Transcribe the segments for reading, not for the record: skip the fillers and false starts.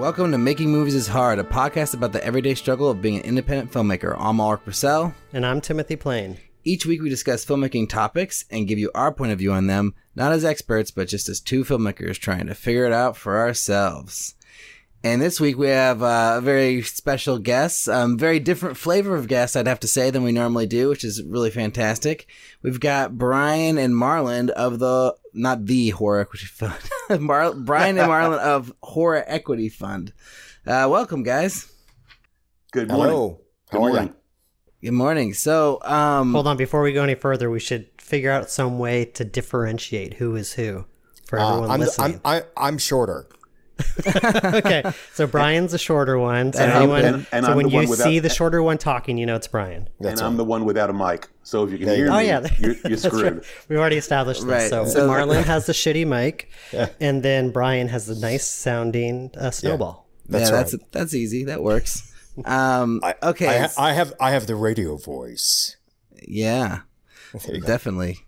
Welcome to Making Movies is Hard, a podcast about the everyday struggle of being an independent filmmaker. I'm Mark Purcell. And I'm Timothy Plain. Each week we discuss filmmaking topics and give you our point of view on them, not as experts, but just as two filmmakers trying to figure it out for ourselves. And this week we have a very special guest, very different flavor of guest, I'd have to say, than we normally do, which is really fantastic. We've got Brian and Marlon of the, not the Horror Equity Fund, Brian and Marlon of Horror Equity Fund. Welcome, guys. Good morning. Hello. How are you? Good morning. So, hold on, before we go any further, we should figure out some way to differentiate who is who for everyone listening. I'm shorter. Okay, so Brian's the shorter one. So, so when you see the shorter one talking, you know it's Brian. And I'm the one without a mic. So if you can hear me, you're screwed. Right. We've already established this. Right. So Marlon has the shitty mic, and then Brian has the nice sounding snowball. Yeah. That's right. That's easy. That works. Okay, I have the radio voice. Yeah. Definitely.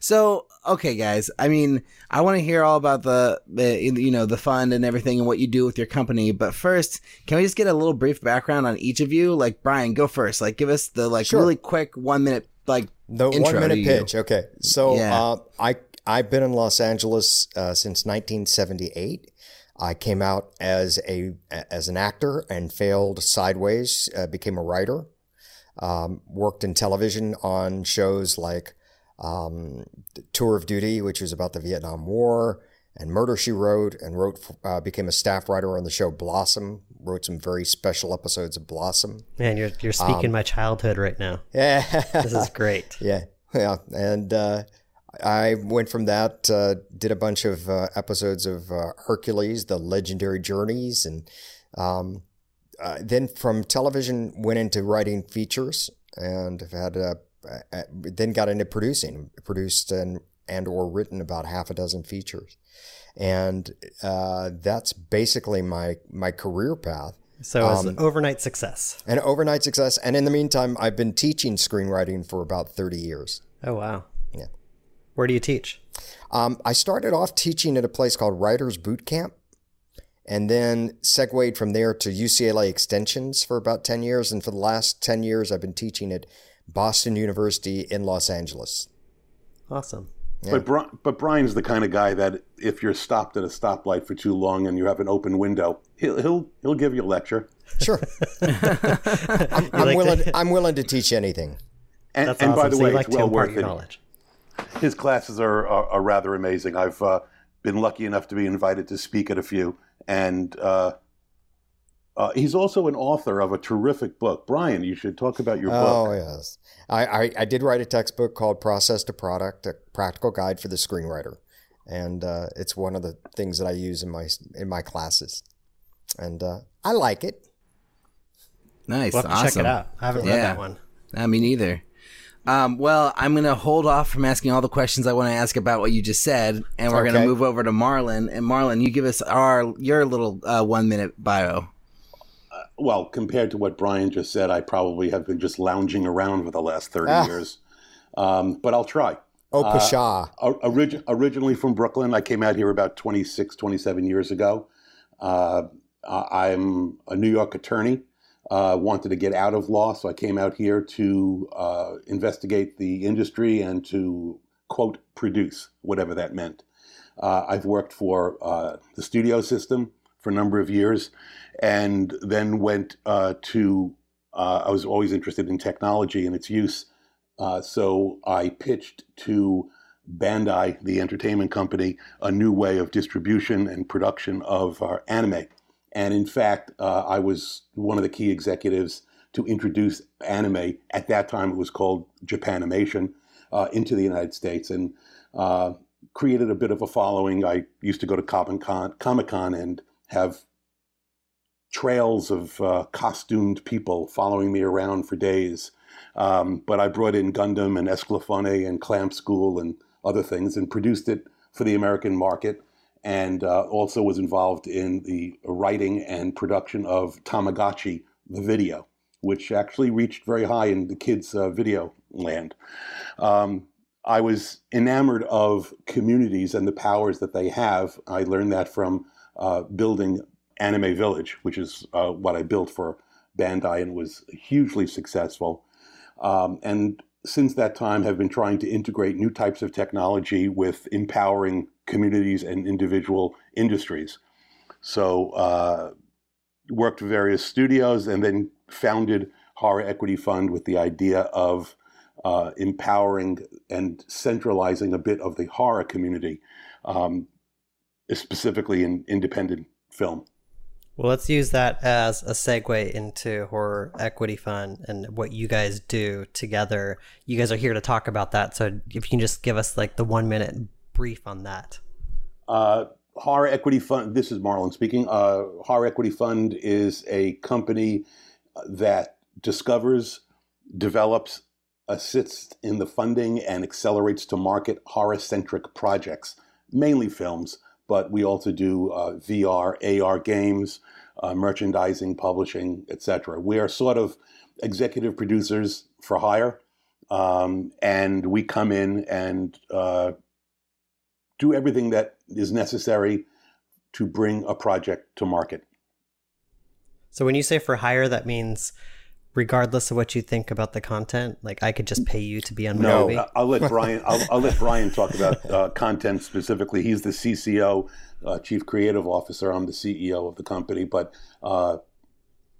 So, okay, guys, I mean, I want to hear all about the fund and everything and what you do with your company. But first, can we just get a little brief background on each of you? Like, Brian, go first. Like, give us the really quick 1 minute pitch. Okay, so I've been in Los Angeles since 1978. I came out as an actor and failed sideways. Became a writer. Worked in television on shows like Tour of Duty, which was about the Vietnam War, and Murder, She Wrote, and became a staff writer on the show Blossom. Wrote some very special episodes of Blossom. Man, you're speaking my childhood right now. Yeah, this is great. Yeah, and I went from that, did a bunch of episodes of Hercules, The Legendary Journeys, and then from television went into writing features, and then got into producing. Produced and or written about half a dozen features, and that's basically my career path. So it was an overnight success. And in the meantime, I've been teaching screenwriting for about 30 years. Oh wow! Yeah. Where do you teach? I started off teaching at a place called Writers Boot Camp. And then segued from there to UCLA Extensions for about 10 years. And for the last 10 years, I've been teaching at Boston University in Los Angeles. Awesome. Yeah. But Brian's the kind of guy that if you're stopped at a stoplight for too long and you have an open window, he'll give you a lecture. Sure. I'm willing to teach anything. And, that's and awesome. By the so way, like it's well worth it. Knowledge. His classes are rather amazing. I've been lucky enough to be invited to speak at a few. And he's also an author of a terrific book. Brian, you should talk about your book. Oh, yes. I did write a textbook called Process to Product, a practical guide for the screenwriter. And it's one of the things that I use in my classes. And I like it. Nice. We'll have to check it out. I haven't read that one. Me neither. Well, I'm going to hold off from asking all the questions I want to ask about what you just said, and we're going to move over to Marlon. And Marlon, you give us your little 1 minute bio. Well, compared to what Brian just said, I probably have been just lounging around for the last 30 years, but I'll try. Oh, pshaw. Originally from Brooklyn. I came out here about 26, 27 years ago. I'm a New York attorney. Wanted to get out of law, so I came out here to investigate the industry and to, quote, produce, whatever that meant. I've worked for the studio system for a number of years, and then went I was always interested in technology and its use, so I pitched to Bandai, the entertainment company, a new way of distribution and production of our anime. And in fact, I was one of the key executives to introduce anime, at that time it was called Japanimation, into the United States, and created a bit of a following. I used to go to Comic-Con and have trails of costumed people following me around for days. But I brought in Gundam and Escaflowne and Clamp School and other things and produced it for the American market. And also was involved in the writing and production of Tamagotchi, the video, which actually reached very high in the kids' video land. I was enamored of communities and the powers that they have. I learned that from building Anime Village, which is what I built for Bandai and was hugely successful. And since that time have been trying to integrate new types of technology with empowering communities and individual industries. So worked with various studios and then founded Horror Equity Fund with the idea of empowering and centralizing a bit of the horror community, specifically in independent film. Well, let's use that as a segue into Horror Equity Fund and what you guys do together. You guys are here to talk about that. So if you can just give us like the 1-minute brief on that. Horror Equity Fund, this is Marlon speaking. Horror Equity Fund is a company that discovers, develops, assists in the funding and accelerates to market horror-centric projects, mainly films. But we also do VR, AR games, merchandising, publishing, etc. We are sort of executive producers for hire, and we come in and do everything that is necessary to bring a project to market. So when you say for hire, that means regardless of what you think about the content, like I could just pay you to be on my movie? No, I'll let Brian, I'll let Brian talk about content specifically. He's the CCO, Chief Creative Officer. I'm the CEO of the company, but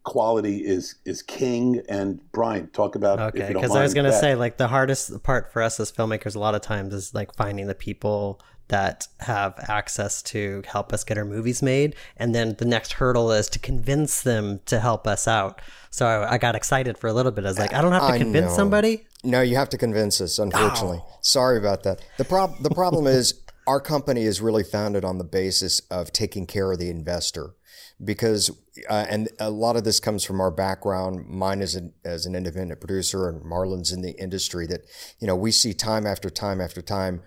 quality is king. And Brian, talk about, okay, because I was going to say, like, the hardest part for us as filmmakers a lot of times is like finding the people that have access to help us get our movies made. And then the next hurdle is to convince them to help us out. So I got excited for a little bit. I was like, I don't have to convince somebody? No, you have to convince us, unfortunately. Oh. Sorry about that. The problem is our company is really founded on the basis of taking care of the investor. Because, and a lot of this comes from our background, mine as an independent producer and Marlon's in the industry, that, you know, we see time after time after time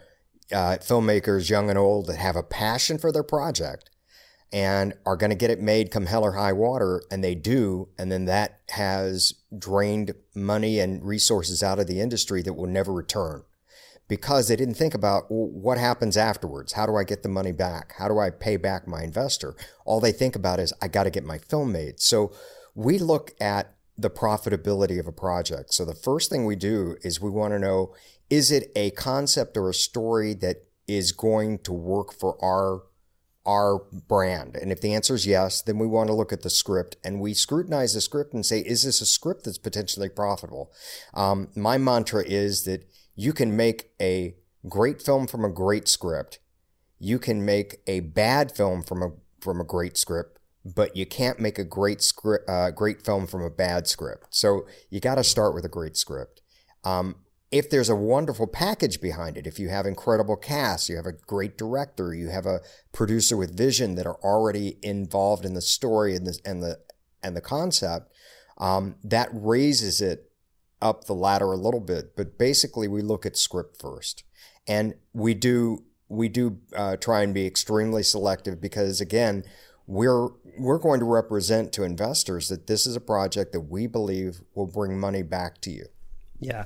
filmmakers, young and old, that have a passion for their project and are going to get it made come hell or high water, and they do, and then that has drained money and resources out of the industry that will never return because they didn't think about, well, what happens afterwards? How do I get the money back? How do I pay back my investor? All they think about is, I got to get my film made. So we look at the profitability of a project. So the first thing we do is we want to know, is it a concept or a story that is going to work for our brand? And if the answer is yes, then we want to look at the script, and we scrutinize the script and say, is this a script that's potentially profitable? My mantra is that you can make a great film from a great script. You can make a bad film from a great script, but you can't make a great film from a bad script. So you got to start with a great script. If there's a wonderful package behind it, if you have incredible cast, you have a great director, you have a producer with vision that are already involved in the story and the concept, that raises it up the ladder a little bit. But basically, we look at script first, and we do try and be extremely selective because, again, we're going to represent to investors that this is a project that we believe will bring money back to you. Yeah.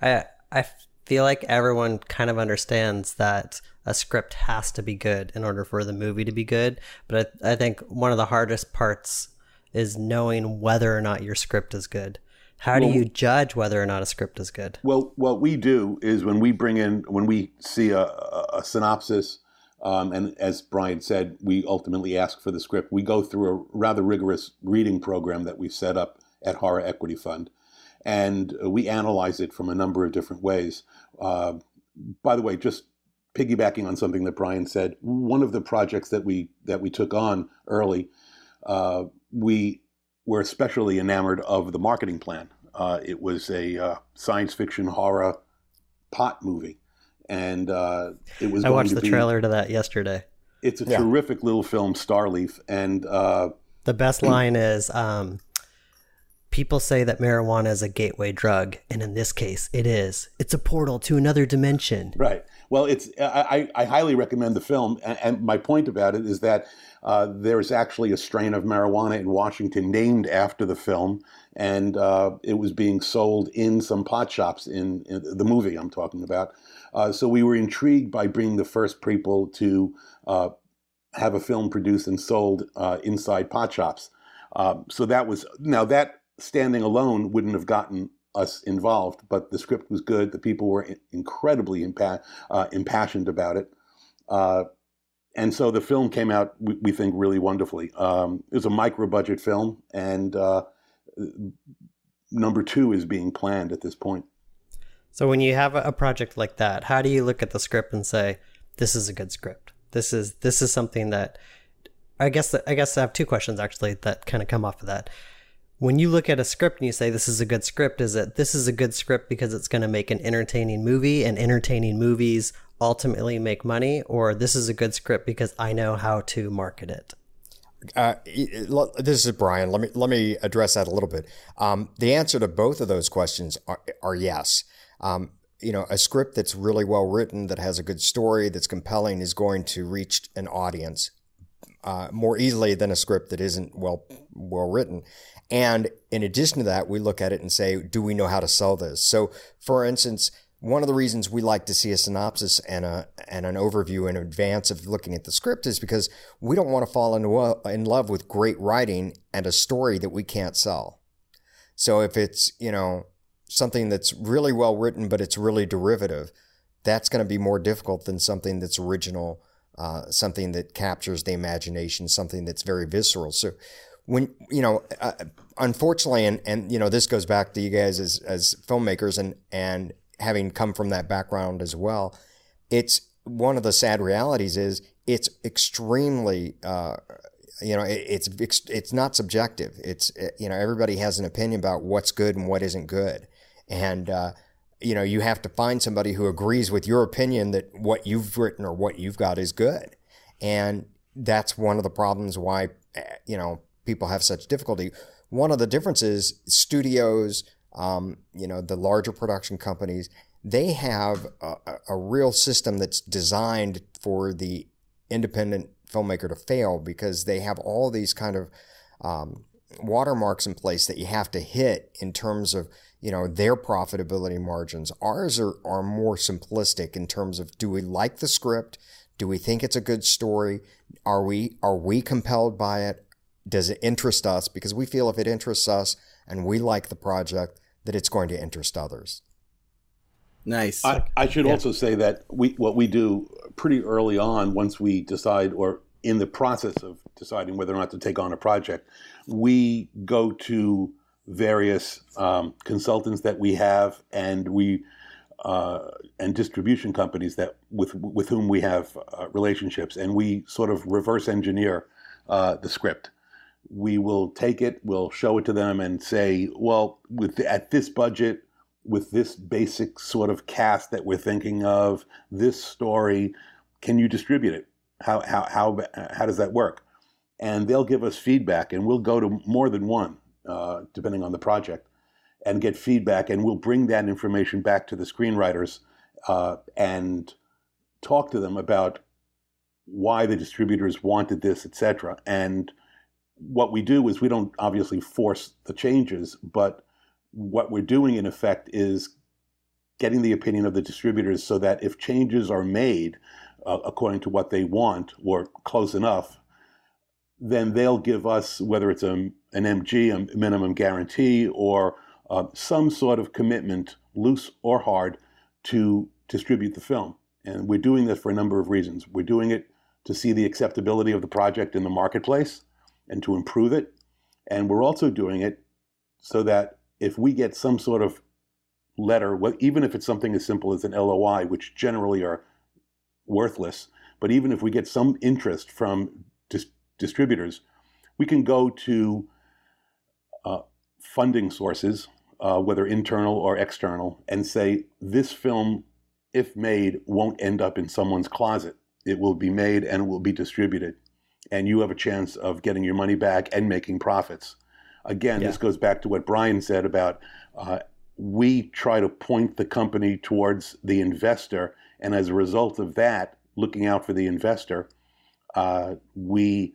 I feel like everyone kind of understands that a script has to be good in order for the movie to be good. But I think one of the hardest parts is knowing whether or not your script is good. How do you judge whether or not a script is good? Well, what we do is when we see a synopsis, and as Brian said, we ultimately ask for the script. We go through a rather rigorous reading program that we've set up at Horror Equity Fund. And we analyze it from a number of different ways. By the way, just piggybacking on something that Brian said, one of the projects that we took on early, we were especially enamored of the marketing plan. It was a science fiction horror pot movie, and it was. I watched the trailer to that yesterday. It's a terrific little film, Starleaf, and the best line is. People say that marijuana is a gateway drug, and in this case, it is. It's a portal to another dimension. Right. Well, it's I highly recommend the film, and my point about it is that there is actually a strain of marijuana in Washington named after the film, and it was being sold in some pot shops in the movie I'm talking about. So we were intrigued by bringing the first people to have a film produced and sold inside pot shops. So that was now that standing alone wouldn't have gotten us involved, but the script was good. The people were incredibly impassioned about it. And so the film came out, we think, really wonderfully. It was a micro-budget film, and number two is being planned at this point. So when you have a project like that, how do you look at the script and say, this is a good script? This is something that, I guess I have two questions, actually, that kind of come off of that. When you look at a script and you say this is a good script, is it this is a good script because it's going to make an entertaining movie and entertaining movies ultimately make money, or this is a good script because I know how to market it? This is Brian. Let me address that a little bit. The answer to both of those questions are yes. You know, a script that's really well written, that has a good story, that's compelling, is going to reach an audience more easily than a script that isn't well written. And in addition to that, we look at it and say, do we know how to sell this? So, for instance, one of the reasons we like to see a synopsis and an overview in advance of looking at the script is because we don't want to fall in love with great writing and a story that we can't sell. So if it's, you know, something that's really well written, but it's really derivative, that's going to be more difficult than something that's original, something that captures the imagination, something that's very visceral. So when, you know, unfortunately, and you know, this goes back to you guys as filmmakers and having come from that background as well, it's one of the sad realities is it's extremely, you know, it's not subjective. It's, you know, everybody has an opinion about what's good and what isn't good. And, you know, you have to find somebody who agrees with your opinion that what you've written or what you've got is good. And that's one of the problems why, you know, people have such difficulty. One of the differences, studios, you know, the larger production companies, they have a real system that's designed for the independent filmmaker to fail because they have all these kind of watermarks in place that you have to hit in terms of, you know, their profitability margins. Ours are more simplistic in terms of, do we like the script? Do we think it's a good story? Are we compelled by it? Does it interest us? Because we feel if it interests us and we like the project, that it's going to interest others. Nice. I should also say that what we do pretty early on, once we decide or in the process of deciding whether or not to take on a project, we go to various consultants that we have and we and distribution companies that with whom we have relationships, and we sort of reverse engineer the script. We will take it, we'll show it to them and say, well, at this budget, with this basic sort of cast that we're thinking of, this story, can you distribute it? How does that work? And they'll give us feedback, and we'll go to more than one, depending on the project, and get feedback, and we'll bring that information back to the screenwriters and talk to them about why the distributors wanted this, etc. And what we do is we don't obviously force the changes, but what we're doing in effect is getting the opinion of the distributors so that if changes are made according to what they want or close enough, then they'll give us, whether it's an MG, a minimum guarantee, or some sort of commitment, loose or hard, to distribute the film. And we're doing this for a number of reasons. We're doing it to see the acceptability of the project in the marketplace and to improve it. And we're also doing it so that if we get some sort of letter, even if it's something as simple as an LOI, which generally are worthless, but even if we get some interest from distributors, we can go to funding sources, whether internal or external, and say, this film, if made, won't end up in someone's closet. It will be made and it will be distributed. And you have a chance of getting your money back and making profits. Again, this goes back to what Brian said about we try to point the company towards the investor, and as a result of that, looking out for the investor, we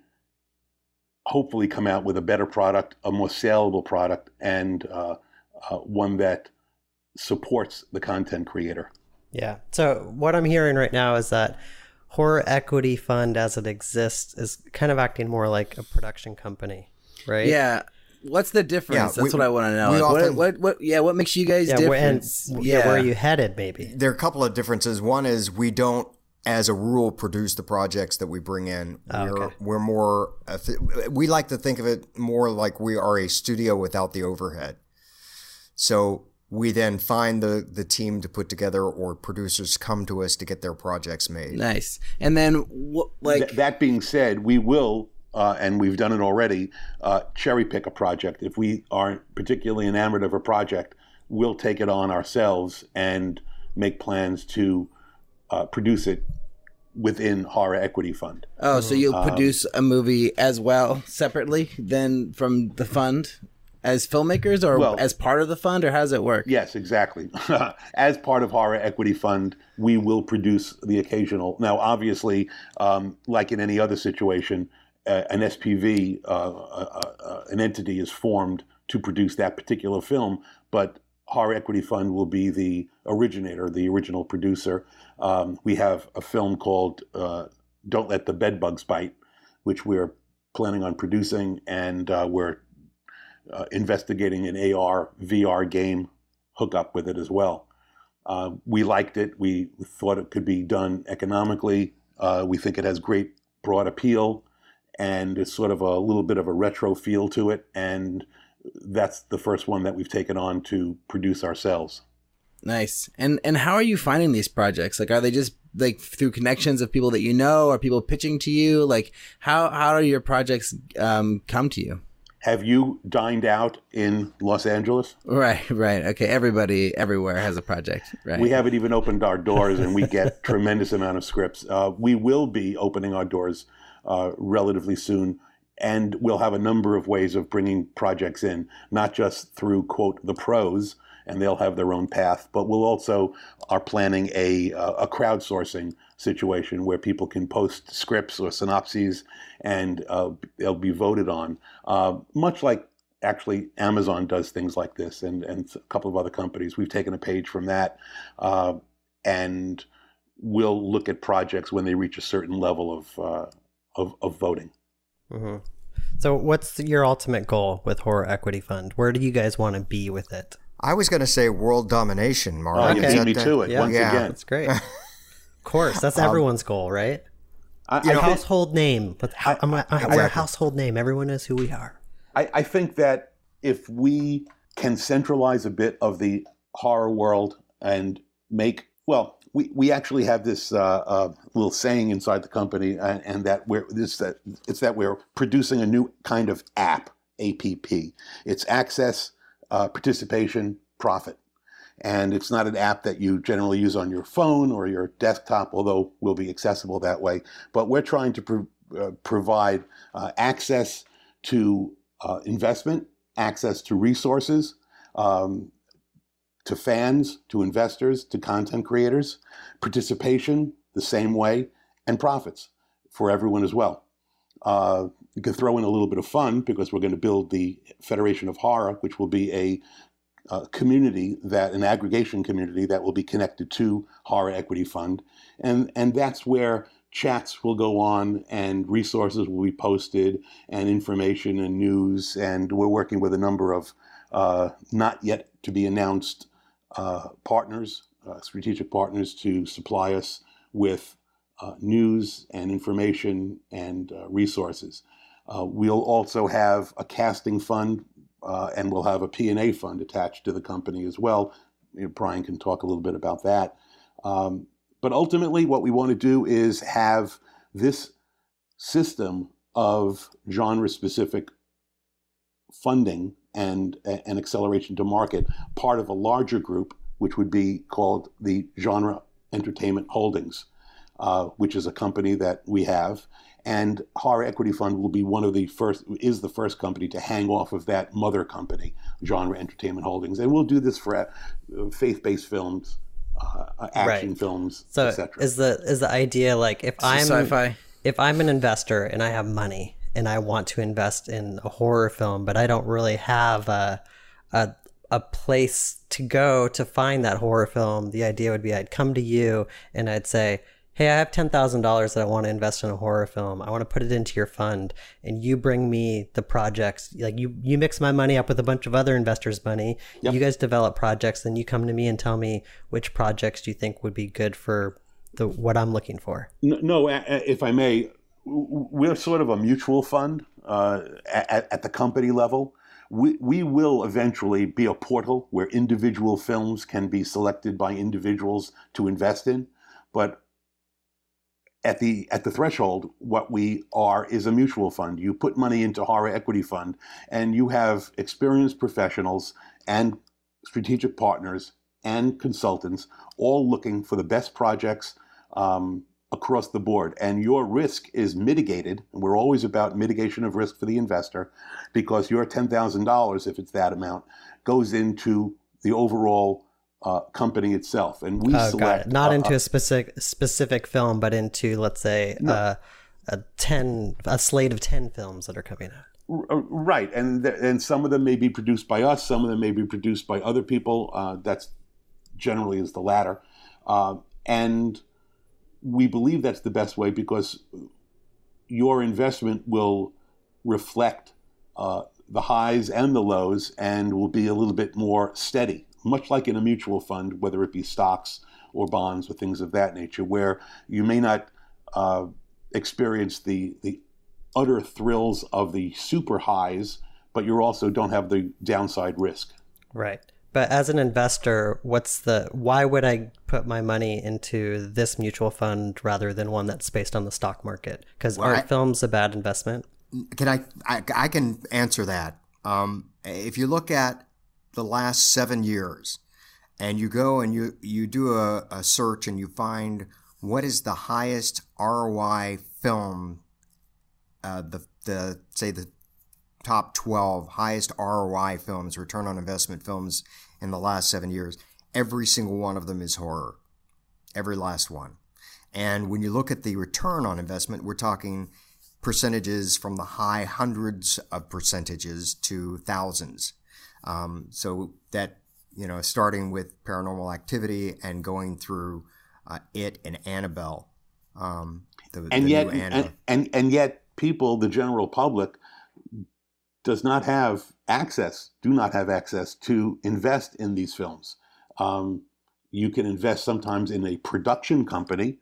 hopefully come out with a better product, a more saleable product, and one that supports the content creator. Yeah. So what I'm hearing right now is that Horror Equity Fund, as it exists, is kind of acting more like a production company, right? Yeah. What's the difference? That's what I want to know. Like, often, what makes you guys different? Where are you headed, maybe? There are a couple of differences. One is we don't, as a rule, produce the projects that we bring in. We're more, we like to think of it more like we are a studio without the overhead. So we then find the team to put together, or producers come to us to get their projects made. Nice. And then that being said, we will, and we've done it already, cherry pick a project. If we aren't particularly enamored of a project, we'll take it on ourselves and make plans to produce it within Horror Equity Fund. Oh, so you'll produce a movie as well, separately, then from the fund, as filmmakers, or as part of the fund, or how does it work? Yes, exactly. As part of Horror Equity Fund, we will produce the occasional. Now, obviously, like in any other situation, an SPV, an entity is formed to produce that particular film, but Horror Equity Fund will be the originator, the original producer. We have a film called Don't Let the Bedbugs Bite, which we're planning on producing, and we're investigating an AR, VR game hookup with it as well. We liked it. We thought it could be done economically. We think it has great broad appeal, and it's sort of a little bit of a retro feel to it, and that's the first one that we've taken on to produce ourselves. Nice. And how are you finding these projects? Like, are they just like through connections of people that you know? Are people pitching to you? Like, how do your projects come to you? Have you dined out in Los Angeles? Right. Okay. Everybody everywhere has a project. Right. We haven't even opened our doors, and we get tremendous amount of scripts. We will be opening our doors relatively soon. And we'll have a number of ways of bringing projects in, not just through, quote, the pros, and they'll have their own path, but we'll also are planning a crowdsourcing situation where people can post scripts or synopses, and they'll be voted on, much like actually Amazon does things like this, and a couple of other companies. We've taken a page from that, and we'll look at projects when they reach a certain level of voting. Mm-hmm. So what's your ultimate goal with Horror Equity Fund? Where do you guys want to be with it? I was going to say world domination, Mark. Oh, okay. You beat me to it once again. That's great. Of course, that's everyone's goal, right? We're a household name. Everyone knows who we are. I think that if we can centralize a bit of the horror world and make, we actually have this little saying inside the company, and that we're producing a new kind of app. It's access, participation, profit, and it's not an app that you generally use on your phone or your desktop, although will be accessible that way. But we're trying to provide access to investment, access to resources. To fans, to investors, to content creators, participation the same way, and profits for everyone as well. You can throw in a little bit of fun, because we're going to build the Federation of Horror, which will be a community, that an aggregation community that will be connected to Horror Equity Fund. And that's where chats will go on, and resources will be posted, and information and news. And we're working with a number of not yet to be announced partners, strategic partners, to supply us with news and information and resources. We'll also have a casting fund, and we'll have a P&A fund attached to the company as well. Brian can talk a little bit about that. But ultimately, what we want to do is have this system of genre-specific funding and an acceleration to market, part of a larger group, which would be called the Genre Entertainment Holdings, which is a company that we have. And Horror Equity Fund will be one of the first, is the first company to hang off of that mother company, Genre Entertainment Holdings. And we'll do this for faith-based films, action films, so etc. Is the idea like if I'm an investor and I have money and I want to invest in a horror film, but I don't really have a place to go to find that horror film, the idea would be I'd come to you and I'd say, hey, I have $10,000 that I want to invest in a horror film. I want to put it into your fund, and you bring me the projects. Like you mix my money up with a bunch of other investors' money. Yep. You guys develop projects, then you come to me and tell me which projects you think would be good for what I'm looking for. No, if I may, we're sort of a mutual fund at the company level. We will eventually be a portal where individual films can be selected by individuals to invest in, but at the threshold, what we are is a mutual fund. You put money into Horror Equity Fund, and you have experienced professionals and strategic partners and consultants all looking for the best projects across the board. And your risk is mitigated. And we're always about mitigation of risk for the investor, because your $10,000, if it's that amount, goes into the overall company itself, and we select not into a specific film, but into, let's say, a slate of 10 films that are coming out. Right, and some of them may be produced by us, some of them may be produced by other people. That's generally is the latter, and we believe that's the best way, because your investment will reflect the highs and the lows, and will be a little bit more steady. Much like in a mutual fund, whether it be stocks or bonds or things of that nature, where you may not experience the utter thrills of the super highs, but you also don't have the downside risk. Right. But as an investor, why would I put my money into this mutual fund rather than one that's based on the stock market? Because aren't films a bad investment? Can I can answer that. If you look at the last 7 years, and you go and you do a search and you find what is the highest ROI film, the top 12 highest ROI films, return on investment films in the last 7 years, every single one of them is horror, every last one. And when you look at the return on investment, we're talking percentages from the high hundreds of percentages to thousands. So that, starting with Paranormal Activity and going through It and Annabelle. And yet people, the general public, do not have access to invest in these films. You can invest sometimes in a production company.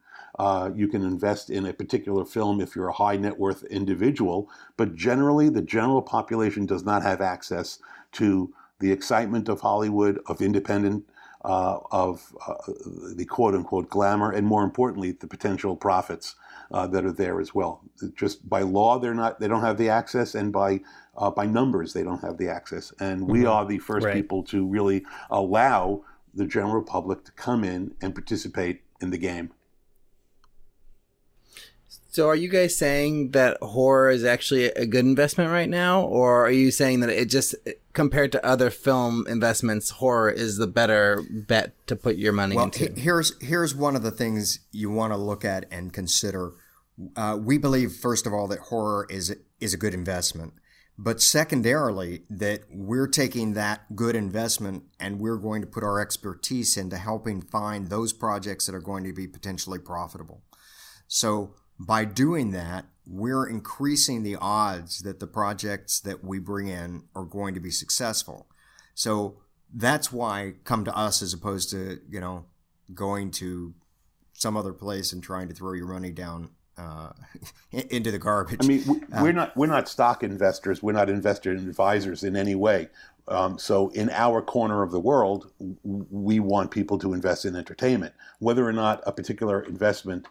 You can invest in a particular film if you're a high net worth individual, but generally the general population does not have access to the excitement of Hollywood, of independent, of the quote-unquote glamour, and more importantly, the potential profits that are there as well. Just by law, they don't have the access, and by numbers, they don't have the access. And we are the first people to really allow the general public to come in and participate in the game. So are you guys saying that horror is actually a good investment right now? Or are you saying that it just, compared to other film investments, horror is the better bet to put your money into? Here's one of the things you want to look at and consider. We believe, first of all, that horror is a good investment. But secondarily, that we're taking that good investment and we're going to put our expertise into helping find those projects that are going to be potentially profitable. So by doing that, we're increasing the odds that the projects that we bring in are going to be successful. So that's why come to us as opposed to, going to some other place and trying to throw your money down into the garbage. I mean, we're not stock investors. We're not investor advisors in any way. So in our corner of the world, we want people to invest in entertainment, whether or not a particular investment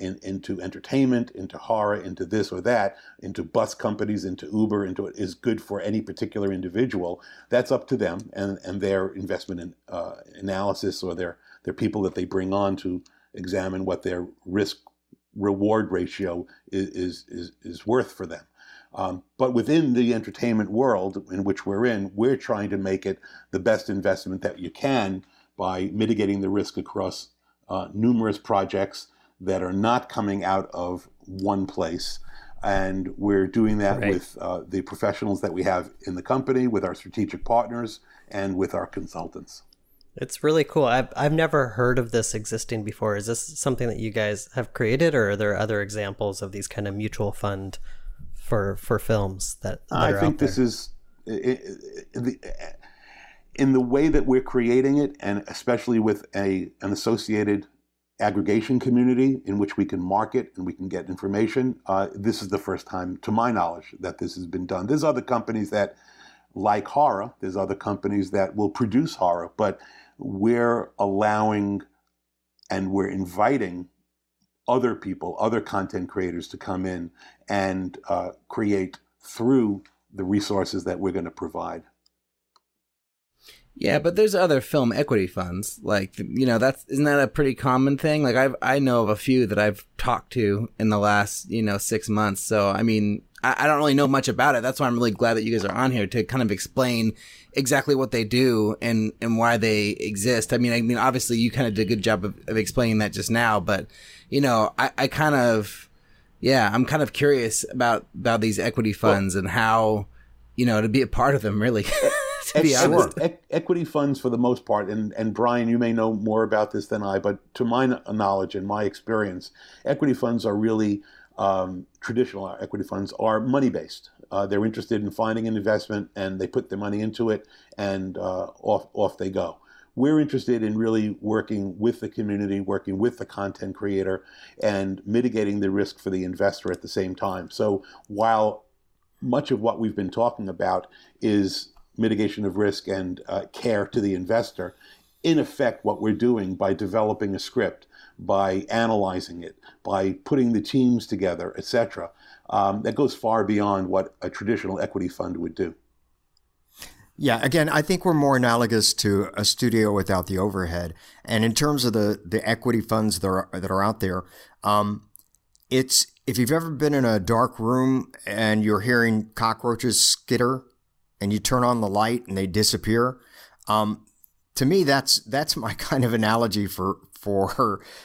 into entertainment, into horror, into this or that, into bus companies, into Uber, into it is good for any particular individual. That's up to them and their investment analysis, or their people that they bring on to examine what their risk reward ratio is worth for them. But within the entertainment world in which we're in, we're trying to make it the best investment that you can by mitigating the risk across numerous projects that are not coming out of one place. And we're doing that with the professionals that we have in the company, with our strategic partners, and with our consultants. It's really cool. I've never heard of this existing before. Is this something that you guys have created, or are there other examples of these kind of mutual fund for films that I think this is in the way that we're creating it, and especially with an associated aggregation community in which we can market and we can get information. This is the first time, to my knowledge, that this has been done. There's other companies that like horror. There's other companies that will produce horror, but we're allowing and we're inviting other people, other content creators, to come in and create through the resources that we're going to provide. Yeah, but there's other film equity funds. Like, you know, isn't that a pretty common thing? Like, I know of a few that I've talked to in the last, 6 months. So, I mean, I don't really know much about it. That's why I'm really glad that you guys are on here to kind of explain exactly what they do and why they exist. I mean, obviously you kind of did a good job of explaining that just now, but, I kind of, I'm kind of curious about these equity funds and how, to be a part of them, really. Equity funds, for the most part, and Brian, you may know more about this than I, but to my knowledge and my experience, equity funds are really traditional. Equity funds are money-based. They're interested in finding an investment, and they put their money into it, and off they go. We're interested in really working with the community, working with the content creator, and mitigating the risk for the investor at the same time. So while much of what we've been talking about is mitigation of risk and care to the investor, in effect, what we're doing by developing a script, by analyzing it, by putting the teams together, etc., that goes far beyond what a traditional equity fund would do. Yeah, again, I think we're more analogous to a studio without the overhead. And in terms of the equity funds that are out there, it's if you've ever been in a dark room and you're hearing cockroaches skitter, and you turn on the light and they disappear. To me, that's my kind of analogy for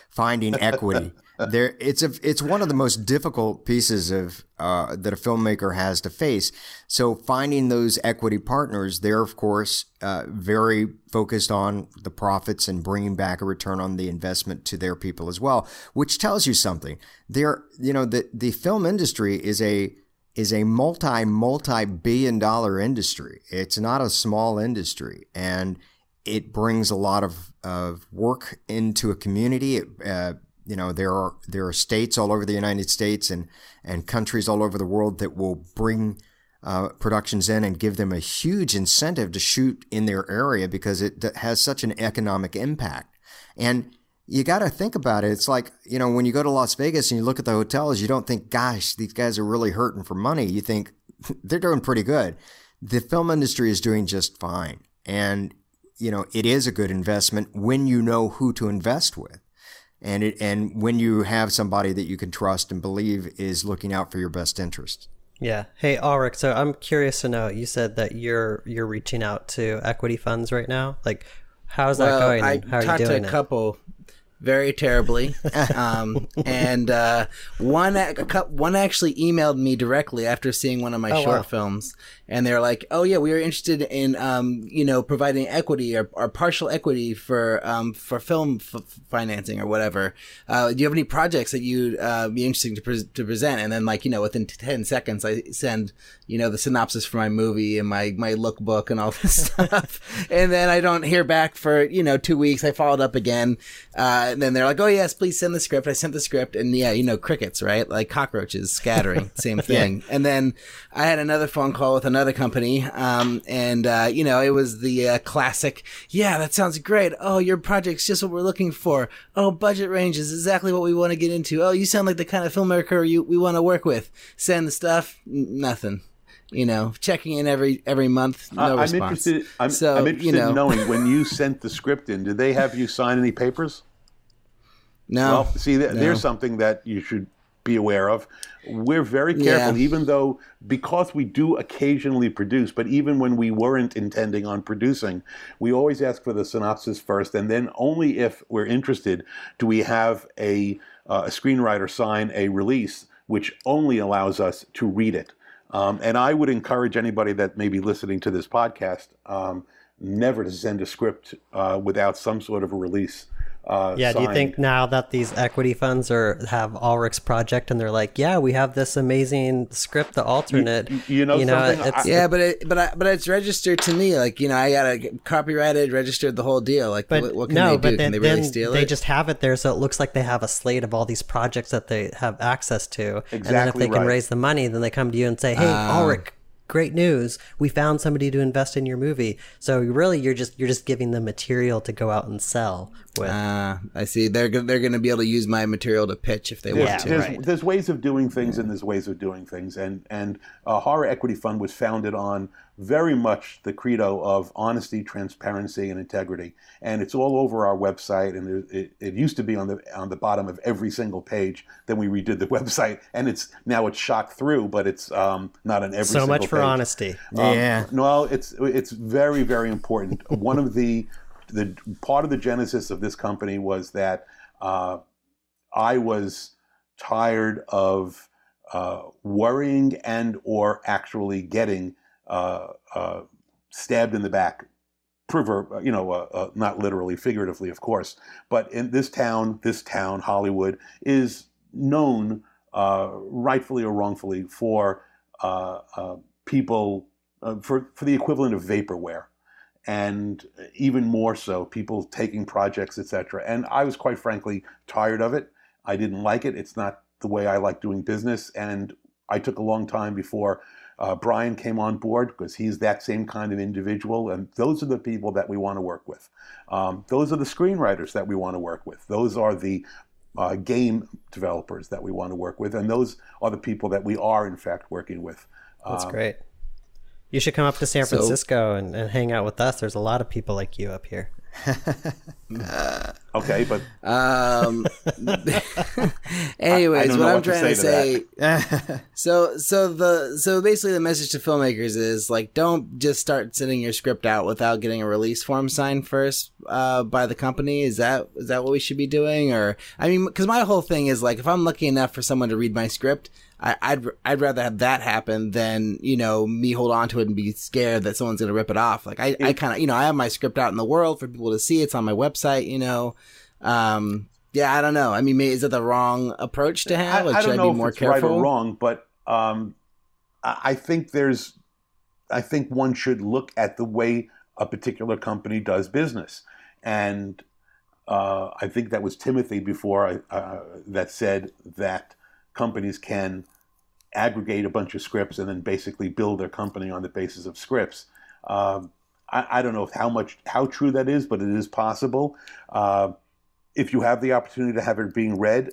finding equity. It's one of the most difficult pieces of that a filmmaker has to face. So finding those equity partners, they're of course very focused on the profits and bringing back a return on the investment to their people as well, which tells you something. The film industry is a multi-billion-dollar industry. It's not a small industry, and it brings a lot of work into a community. There are states all over the United States and countries all over the world that will bring productions in and give them a huge incentive to shoot in their area because it has such an economic impact. And you got to think about it. It's like, when you go to Las Vegas and you look at the hotels, you don't think, gosh, these guys are really hurting for money. You think they're doing pretty good. The film industry is doing just fine. And, it is a good investment when you know who to invest with. And when you have somebody that you can trust and believe is looking out for your best interest. Yeah. Hey, Ulrich, so I'm curious to know, you said that you're reaching out to equity funds right now. Like, how's that going? How are you doing? I talked to a couple... Very terribly. And one actually emailed me directly after seeing one of my short films. And they're like, oh, yeah, we are interested in, providing equity or partial equity for film financing or whatever. Do you have any projects that you'd be interesting to present? And then, within 10 seconds, I send, the synopsis for my movie and my lookbook and all this stuff. And then I don't hear back for, 2 weeks. I followed up again. And then they're like, oh, yes, please send the script. I sent the script. And, crickets, right? Like cockroaches scattering. Same thing. Yeah. And then I had another phone call with another company. It was the classic. Yeah, that sounds great. Oh, your project's just what we're looking for. Oh, budget range is exactly what we want to get into. Oh, you sound like the kind of filmmaker we want to work with. Send the stuff. Nothing. Checking in every month, no response. I'm interested in knowing when you sent the script in, did they have you sign any papers? No. Well, see, there's something that you should be aware of. We're very careful, even though, because we do occasionally produce, but even when we weren't intending on producing, we always ask for the synopsis first, and then only if we're interested do we have a screenwriter sign a release, which only allows us to read it. And I would encourage anybody that may be listening to this podcast never to send a script without some sort of a release. Do you think now that these equity funds have Ulrich's project and they're like, yeah, we have this amazing script, the alternate, but it's registered to me, like, you know, I got it copyrighted, registered, the whole deal. Like, but what can they do? Can they really steal it? They just have it there, so it looks like they have a slate of all these projects that they have access to. Exactly. And then if they can raise the money, then they come to you and say, hey, Ulrich, great news, we found somebody to invest in your movie. So really, you're just giving them material to go out and sell with. I see. They're going to be able to use my material to pitch if they want to. There's ways of doing things, and there's ways of doing things. And Horror Equity Fund was founded on very much the credo of honesty, transparency, and integrity. And it's all over our website. And it used to be on the bottom of every single page. Then we redid the website, and now it's shot through, but it's not on every single page. So much for honesty. No, it's very, very important. One of the part of the genesis of this company was that I was tired of worrying and or actually getting stabbed in the back, not literally, figuratively, of course. But in this town, Hollywood, is known, rightfully or wrongfully, for people, for the equivalent of vaporware. And even more so, people taking projects, etc. And I was quite frankly tired of it. I didn't like it. It's not the way I like doing business. And I took a long time before Brian came on board, because he's that same kind of individual. And those are the people that we want to work with. Those are the screenwriters that we want to work with. Those are the game developers that we want to work with. And those are the people that we are, in fact, working with. That's great. You should come up to San Francisco and hang out with us. There's a lot of people like you up here. Okay, but anyways, what I'm trying to say so basically the message to filmmakers is, like, don't just start sending your script out without getting a release form signed first by the company. Is that what we should be doing? Or, I mean, because my whole thing is, like, if I'm lucky enough for someone to read my script, I'd rather have that happen than, you know, me hold on to it and be scared that someone's going to rip it off. Like, I kind of, you know, I have my script out in the world for people to see. It's on my website, you know. I don't know. I mean, is that the wrong approach to have? Like, should I be more careful? I don't know if it's right or wrong, but I think one should look at the way a particular company does business. And I think that was Timothy before that said that companies can aggregate a bunch of scripts and then basically build their company on the basis of scripts. I don't know how true that is, but it is possible. If you have the opportunity to have it being read,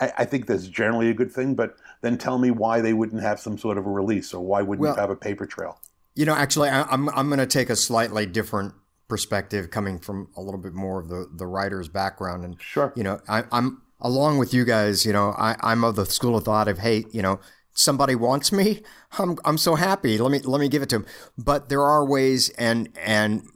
I think that's generally a good thing, but then tell me why they wouldn't have some sort of a release, or why wouldn't you have a paper trail? You know, actually, I'm going to take a slightly different perspective, coming from a little bit more of the writer's background. And, sure, you know, I'm along with you guys, you know, I'm of the school of thought of, hey, you know, somebody wants me, I'm so happy. Let me give it to him. But there are ways, and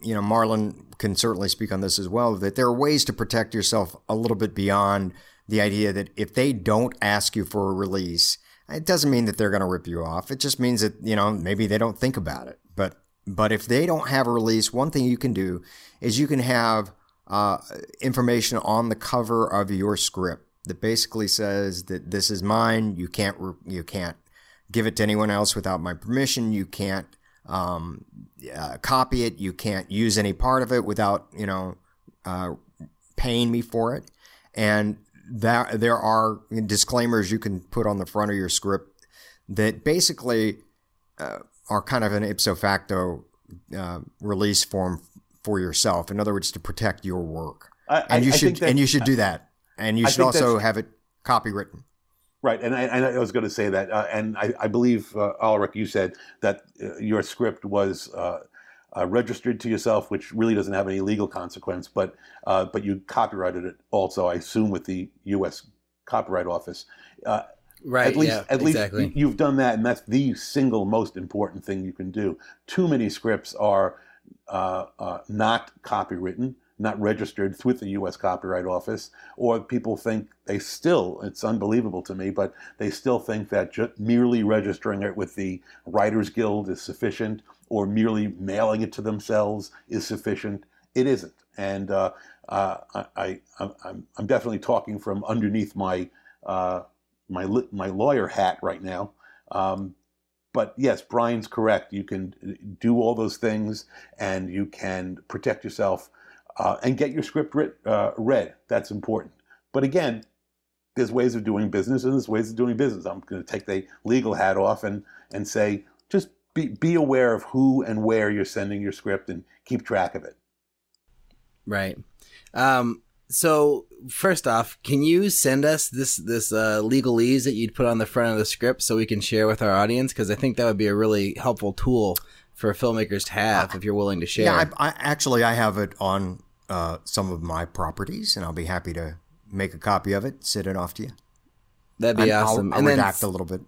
you know, Marlon can certainly speak on this as well, that there are ways to protect yourself a little bit beyond the idea that if they don't ask you for a release, it doesn't mean that they're going to rip you off. It just means that, you know, maybe they don't think about it. But if they don't have a release, one thing you can do is you can have information on the cover of your script that basically says that this is mine. You can't give it to anyone else without my permission. You can't copy it. You can't use any part of it without, you know, paying me for it. And that there are disclaimers you can put on the front of your script that basically are kind of an ipso facto release form for yourself. In other words, to protect your work. You should do that. And you should also have it copywritten. Right. And I was going to say that. And I believe, Ulrich, you said that your script was registered to yourself, which really doesn't have any legal consequence, but you copyrighted it also, I assume, with the U.S. Copyright Office. Right. At least, yeah, at least exactly. You've done that, and that's the single most important thing you can do. Too many scripts are not copywritten, not registered with the U.S. Copyright Office, or people think they still, it's unbelievable to me, but they still think that merely registering it with the Writers Guild is sufficient, or merely mailing it to themselves is sufficient. It isn't. And I'm definitely talking from underneath my my lawyer hat right now. But yes, Brian's correct. You can do all those things, and you can protect yourself and get your script read. That's important. But again, there's ways of doing business, and there's ways of doing business. I'm going to take the legal hat off and say, just be aware of who and where you're sending your script and keep track of it. Right. So first off, can you send us this legalese that you'd put on the front of the script so we can share with our audience? Because I think that would be a really helpful tool for filmmakers to have, if you're willing to share. Yeah, I have it on some of my properties, and I'll be happy to make a copy of it, send it off to you. That'd be awesome. I'll redact a little bit.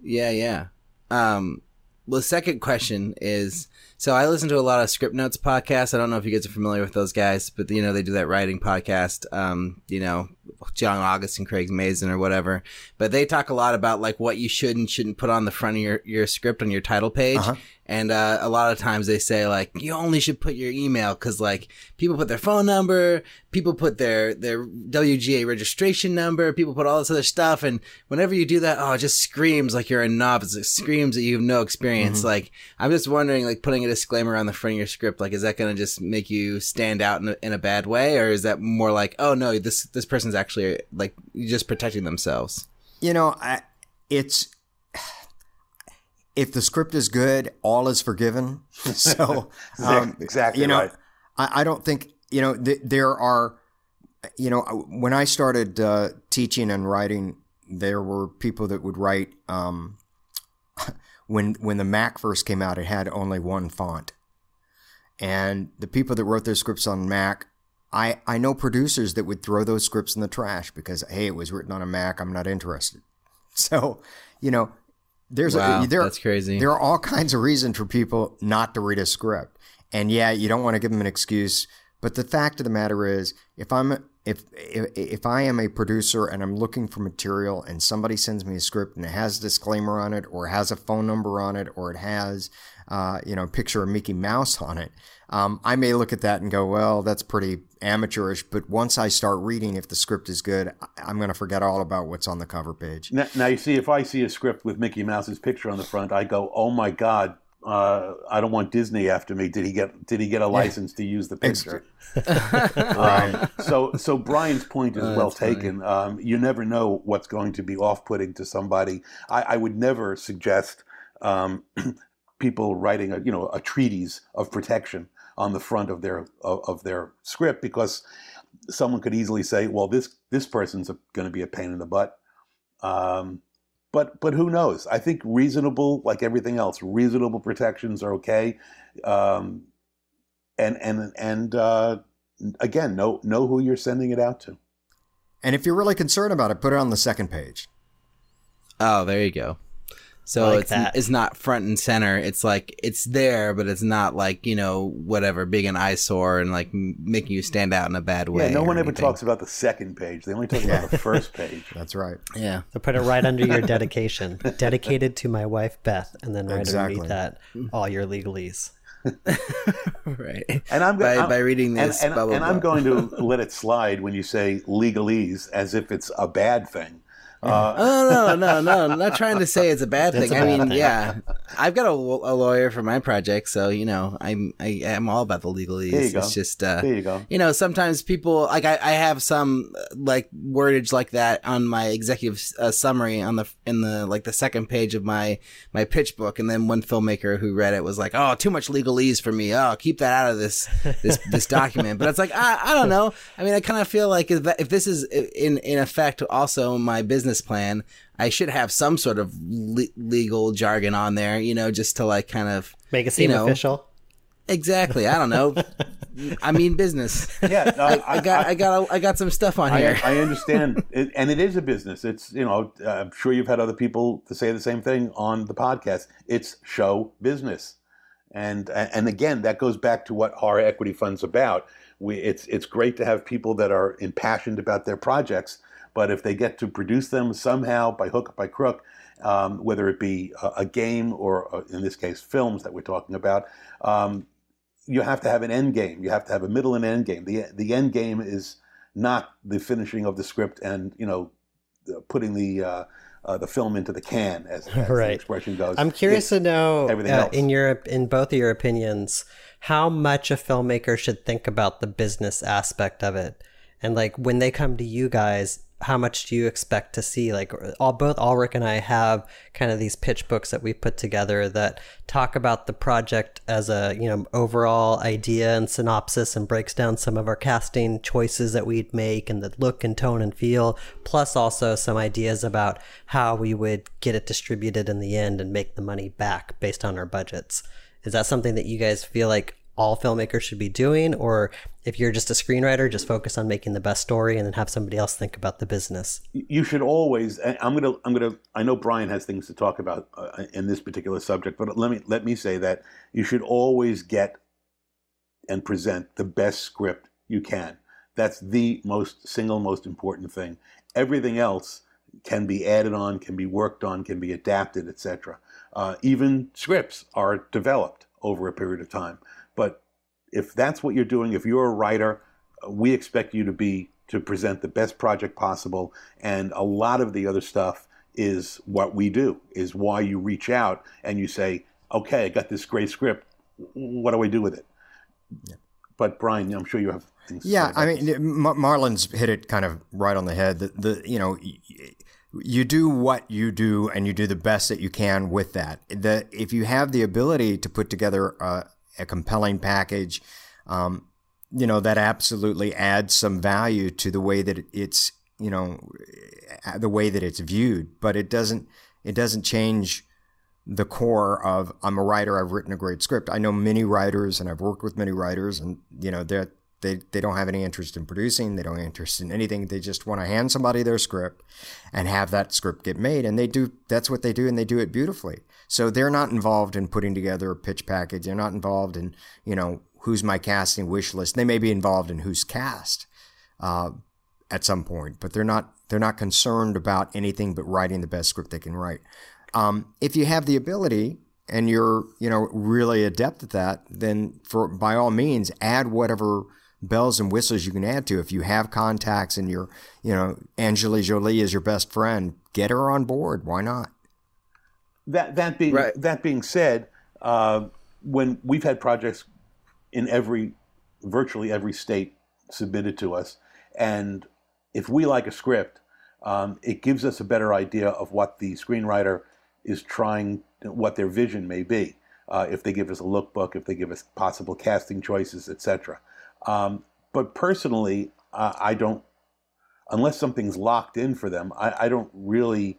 Yeah, yeah. Well, the second question is, so I listen to a lot of Script Notes podcasts. I don't know if you guys are familiar with those guys, but, you know, they do that writing podcast, John August and Craig Mazin or whatever. But they talk a lot about, like, what you should and shouldn't put on the front of your script on your title page. Uh-huh. And a lot of times they say, like, you only should put your email because, like, people put their phone number, people put their WGA registration number, people put all this other stuff. And whenever you do that, it just screams like you're a novice. It screams that you have no experience. Mm-hmm. Like, I'm just wondering, like, putting a disclaimer on the front of your script, like, is that going to just make you stand out in a bad way? Or is that more like, oh, no, this person's actually, like, just protecting themselves? You know, if the script is good, all is forgiven. So, exactly, you know, right. I don't think, you know, there are, you know, when I started teaching and writing, there were people that would write, when the Mac first came out, it had only one font. And the people that wrote their scripts on Mac, I know producers that would throw those scripts in the trash because, hey, it was written on a Mac, I'm not interested. So, you know, that's crazy. There are all kinds of reasons for people not to read a script. And yeah, you don't want to give them an excuse, but the fact of the matter is, if I am a producer and I'm looking for material and somebody sends me a script and it has a disclaimer on it or has a phone number on it or it has a picture of Mickey Mouse on it, I may look at that and go, well, that's pretty amateurish. But once I start reading, if the script is good, I'm going to forget all about what's on the cover page. Now, you see, if I see a script with Mickey Mouse's picture on the front, I go, oh, my God. I don't want Disney after me. Did he get a license to use the picture? So Brian's point is well taken. You never know what's going to be off-putting to somebody. I would never suggest people writing a treatise of protection on the front of their script, because someone could easily say, well, this person's going to be a pain in the butt. But who knows? I think reasonable, like everything else, reasonable protections are okay. And again, know who you're sending it out to. And if you're really concerned about it, put it on the second page. Oh, there you go. So like it's not front and center. It's like it's there, but it's not like, you know, whatever, being an eyesore and like making you stand out in a bad way. Yeah, no one ever talks about the second page. They only talk about the first page. That's right. Yeah. So put it right under your dedication. Dedicated to my wife, Beth, and then right underneath that, all your legalese. Right. And by reading this, I'm going to let it slide when you say legalese as if it's a bad thing. No, I'm not trying to say it's a bad thing. I mean, yeah, I've got a lawyer for my project, so, you know, I'm all about the legalese. It's just, there you go. You know, sometimes people, like, I have some, like, wordage like that on my executive summary on the second page of my pitch book, and then one filmmaker who read it was like, oh, too much legalese for me. Oh, keep that out of this document. But it's like, I don't know. I mean, I kind of feel like if this is, in effect, also my business plan, I should have some sort of legal jargon on there, you know, just to like kind of make it seem official. Exactly. I don't know. I mean business. Yeah, no, I got some stuff on here. I understand, and it is a business. It's, you know, I'm sure you've had other people to say the same thing on the podcast. It's show business, and again, that goes back to what Horror Equity Fund's about. It's great to have people that are impassioned about their projects, but if they get to produce them somehow by hook or by crook, whether it be a game or in this case films that we're talking about. You have to have an end game. You have to have a middle and end game. The end game is not the finishing of the script and, you know, putting the film into the can, as right. the expression goes. I'm curious to know, in both of your opinions, how much a filmmaker should think about the business aspect of it. And, like, when they come to you guys, how much do you expect to see? Like, both Ulrich and I have kind of these pitch books that we put together that talk about the project as a, you know, overall idea and synopsis, and breaks down some of our casting choices that we'd make and the look and tone and feel, plus also some ideas about how we would get it distributed in the end and make the money back based on our budgets. Is that something that you guys feel like all filmmakers should be doing, or if you're just a screenwriter, just focus on making the best story and then have somebody else think about the business? You should always. I know Brian has things to talk about in this particular subject, but let me say that you should always get and present the best script you can. That's the single most important thing. Everything else can be added on, can be worked on, can be adapted, etc. Even scripts are developed over a period of time. But if that's what you're doing, if you're a writer, we expect you to present the best project possible. And a lot of the other stuff is what we do, is why you reach out and you say, okay, I got this great script. What do I do with it? Yeah. But Brian, I'm sure you have things to say about this. Marlon's hit it kind of right on the head. You do what you do and you do the best that you can with that. If you have the ability to put together a compelling package, you know, that absolutely adds some value to the way that it's, you know, the way that it's viewed, but it doesn't change the core of, I'm a writer, I've written a great script. I know many writers and I've worked with many writers, and, you know, they don't have any interest in producing. They don't have interest in anything. They just want to hand somebody their script and have that script get made. And that's what they do. And they do it beautifully. So they're not involved in putting together a pitch package. They're not involved in, you know, who's my casting wish list. They may be involved in who's cast at some point, but they're not concerned about anything but writing the best script they can write. If you have the ability, and you're, you know, really adept at that, then by all means, add whatever bells and whistles you can add to. If you have contacts and you're, you know, Angelique Jolie is your best friend, get her on board. Why not? That being said, when we've had projects in virtually every state submitted to us, and if we like a script, it gives us a better idea of what the screenwriter is trying, what their vision may be. If they give us a lookbook, if they give us possible casting choices, etc. But personally, I don't, unless something's locked in for them, I don't really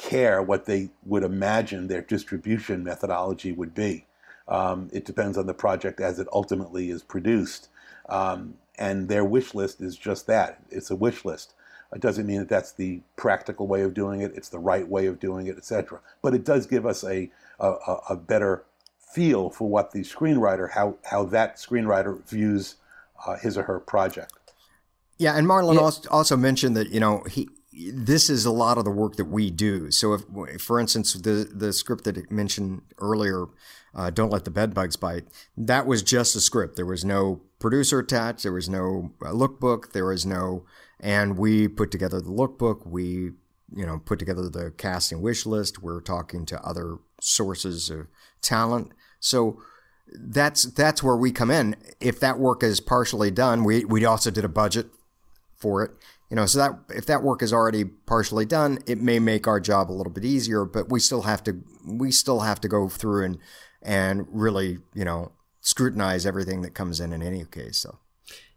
care what they would imagine their distribution methodology would be. It depends on the project as it ultimately is produced. And their wish list is just that. It's a wish list. It doesn't mean that that's the practical way of doing it. It's the right way of doing it, etc. But it does give us a better feel for what the screenwriter, how that screenwriter views his or her project. Yeah, and Marlon also mentioned that, you know, this is a lot of the work that we do. So if, for instance, the script that it mentioned earlier, Don't Let the Bedbugs Bite, that was just a script. There was no producer attached. There was no lookbook. There was no... And we put together the lookbook. We, you know, put together the casting wish list. We're talking to other sources of talent. So that's where we come in. If that work is partially done, we also did a budget for it. You know, so that if that work is already partially done, it may make our job a little bit easier. But we still have to go through and really, you know, scrutinize everything that comes in any case. So.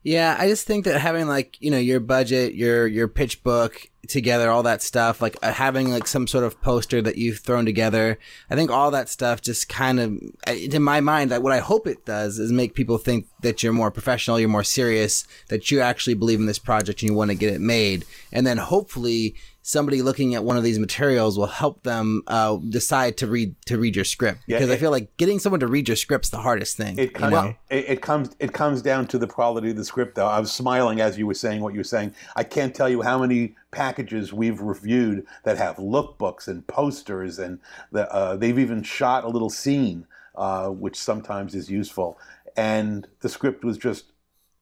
Yeah, I just think that having, like, you know, your budget, your pitch book together, all that stuff, like having like some sort of poster that you've thrown together, I think all that stuff just kind of, in my mind, that what I hope it does is make people think that you're more professional, you're more serious, that you actually believe in this project and you want to get it made. And then hopefully somebody looking at one of these materials will help them decide to read your script, because I feel like getting someone to read your script's the hardest thing. It comes down to the quality of the script, though. I was smiling as you were saying what you were saying. I can't tell you how many packages we've reviewed that have lookbooks and posters, and the, they've even shot a little scene, which sometimes is useful. And the script was just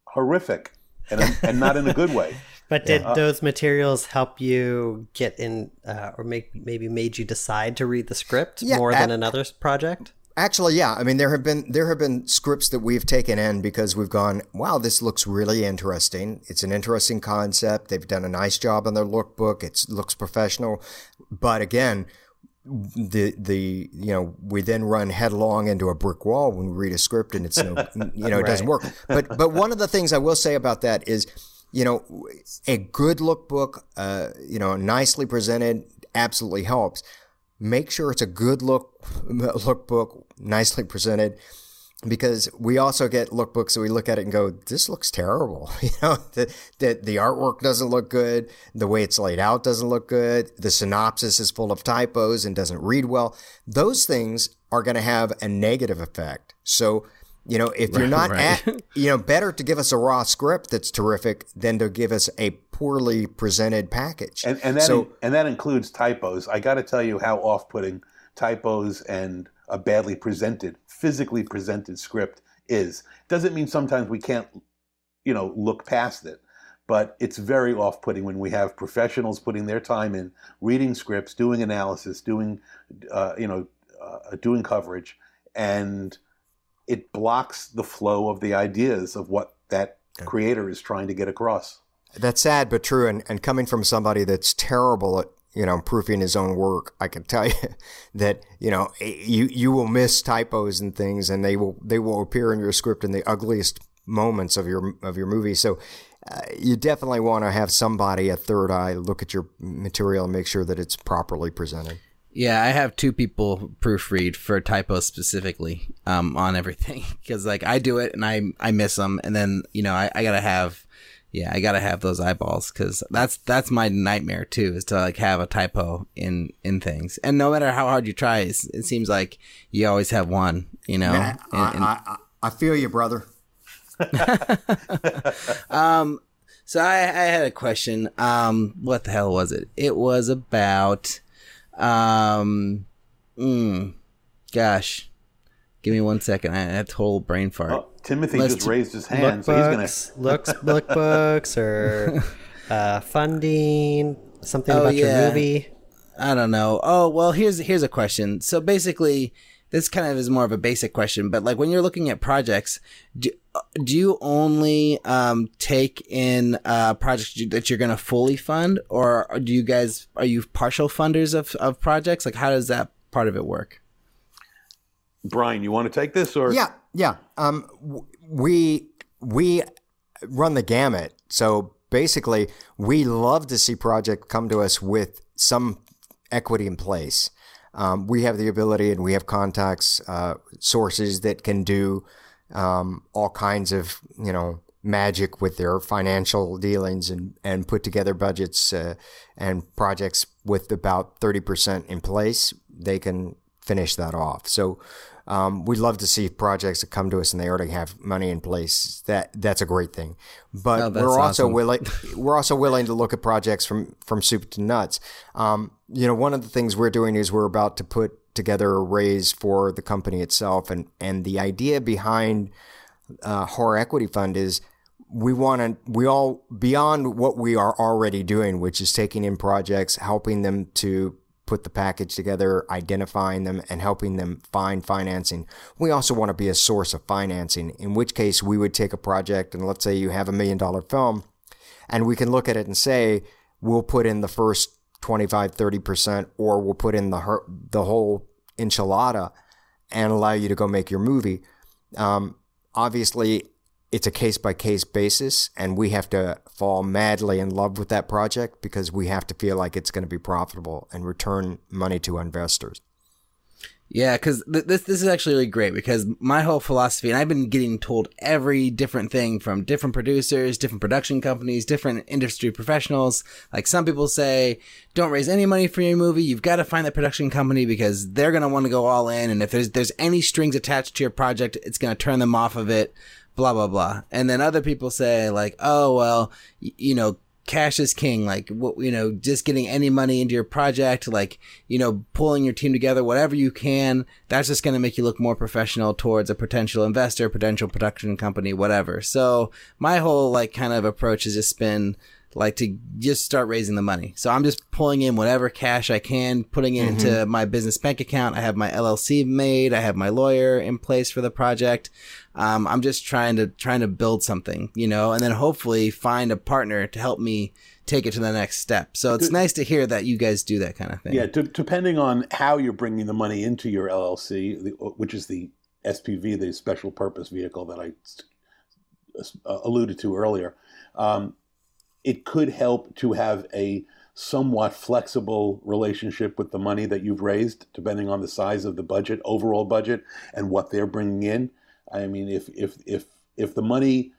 horrific, and not in a good way. But did those materials help you get in, or maybe made you decide to read the script more than another project? Actually, yeah. I mean, there have been scripts that we've taken in because we've gone, wow, this looks really interesting. It's an interesting concept. They've done a nice job on their lookbook. It looks professional. But again, the you know, we then run headlong into a brick wall when we read a script, and it's it doesn't work. But one of the things I will say about that is, you know, a good lookbook, nicely presented, absolutely helps. Make sure it's a good lookbook, nicely presented, because we also get lookbooks that we look at it and go, "This looks terrible." You know, the artwork doesn't look good, the way it's laid out doesn't look good, the synopsis is full of typos and doesn't read well. Those things are going to have a negative effect. So, you know, if you're not better to give us a raw script that's terrific than to give us a poorly presented package. And that includes typos. I got to tell you how off-putting typos and a badly presented, physically presented script is. Doesn't mean sometimes we can't, you know, look past it, but it's very off-putting when we have professionals putting their time in, reading scripts, doing analysis, doing coverage, and it blocks the flow of the ideas of what that creator is trying to get across. That's sad, but true. And coming from somebody that's terrible at, you know, proofing his own work, I can tell you that, you know, you will miss typos and things, and they will appear in your script in the ugliest moments of your movie. So you definitely want to have somebody, a third eye, look at your material and make sure that it's properly presented. Yeah, I have two people proofread for typos specifically on everything, because like I do it and I miss them, and then, you know, I gotta have those eyeballs, because that's my nightmare too, is to like have a typo in things, and no matter how hard you try, it seems like you always have one, you know. Man, I feel you, brother. So I had a question. What the hell was it? It was about. Gosh, give me 1 second. I had a total brain fart. Oh, Timothy just raised his hand, so he's gonna lookbooks or funding, something about your movie. I don't know. Oh well, here's a question. So basically, this kind of is more of a basic question, but like when you're looking at projects, do you only take in projects that you're going to fully fund, or do you guys, are you partial funders of projects? Like, how does that part of it work? Brian, you want to take this, or? Yeah. We run the gamut. So basically, we love to see projects come to us with some equity in place. We have the ability, and we have contacts, sources that can do all kinds of, you know, magic with their financial dealings and put together budgets and projects with about 30% in place. They can finish that off. So we love to see projects that come to us and they already have money in place. That's a great thing. But we're also willing to look at projects from soup to nuts. You know, one of the things we're doing is we're about to put together a raise for the company itself, and the idea behind Horror Equity Fund is we all beyond what we are already doing, which is taking in projects, helping them to put the package together, identifying them, and helping them find financing. We also want to be a source of financing, in which case we would take a project, and let's say you have $1 million film, and we can look at it and say, we'll put in the first 25, 30%, or we'll put in the whole enchilada and allow you to go make your movie. Obviously, it's a case-by-case basis, and we have to fall madly in love with that project because we have to feel like it's going to be profitable and return money to investors. Yeah, because this is actually really great, because my whole philosophy, and I've been getting told every different thing from different producers, different production companies, different industry professionals. Like, some people say, don't raise any money for your movie. You've got to find that production company because they're going to want to go all in. And if there's any strings attached to your project, it's going to turn them off of it, blah, blah, blah. And then other people say, like, oh, well, you know, cash is king. Like, you know, just getting any money into your project, like, you know, pulling your team together, whatever you can, that's just going to make you look more professional towards a potential investor, potential production company, whatever. So my whole, like, kind of approach has just been like to just start raising the money. So I'm just pulling in whatever cash I can, putting it into my business bank account. I have my LLC made. I have my lawyer in place for the project. I'm just trying to build something, you know, and then hopefully find a partner to help me take it to the next step. So it's nice to hear that you guys do that kind of thing. Yeah, depending on how you're bringing the money into your LLC, which is the SPV, the special purpose vehicle that I alluded to earlier, it could help to have a somewhat flexible relationship with the money that you've raised, depending on the size of the budget, overall budget, and what they're bringing in. I mean, if the money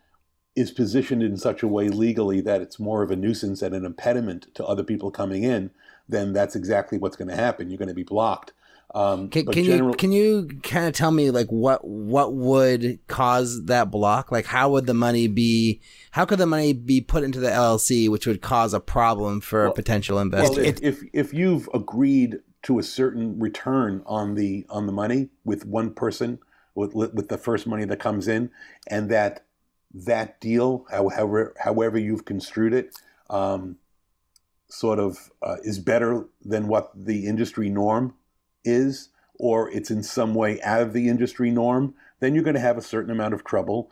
is positioned in such a way legally that it's more of a nuisance and an impediment to other people coming in, then that's exactly what's going to happen. You're going to be blocked. Can you kind of tell me, like, what would cause that block? Like, how could the money be put into the LLC, which would cause a problem for a potential investor? Well, if you've agreed to a certain return on the money with one person, with the first money that comes in, and that deal, however you've construed it, is better than what the industry norm is, or it's in some way out of the industry norm, then you're going to have a certain amount of trouble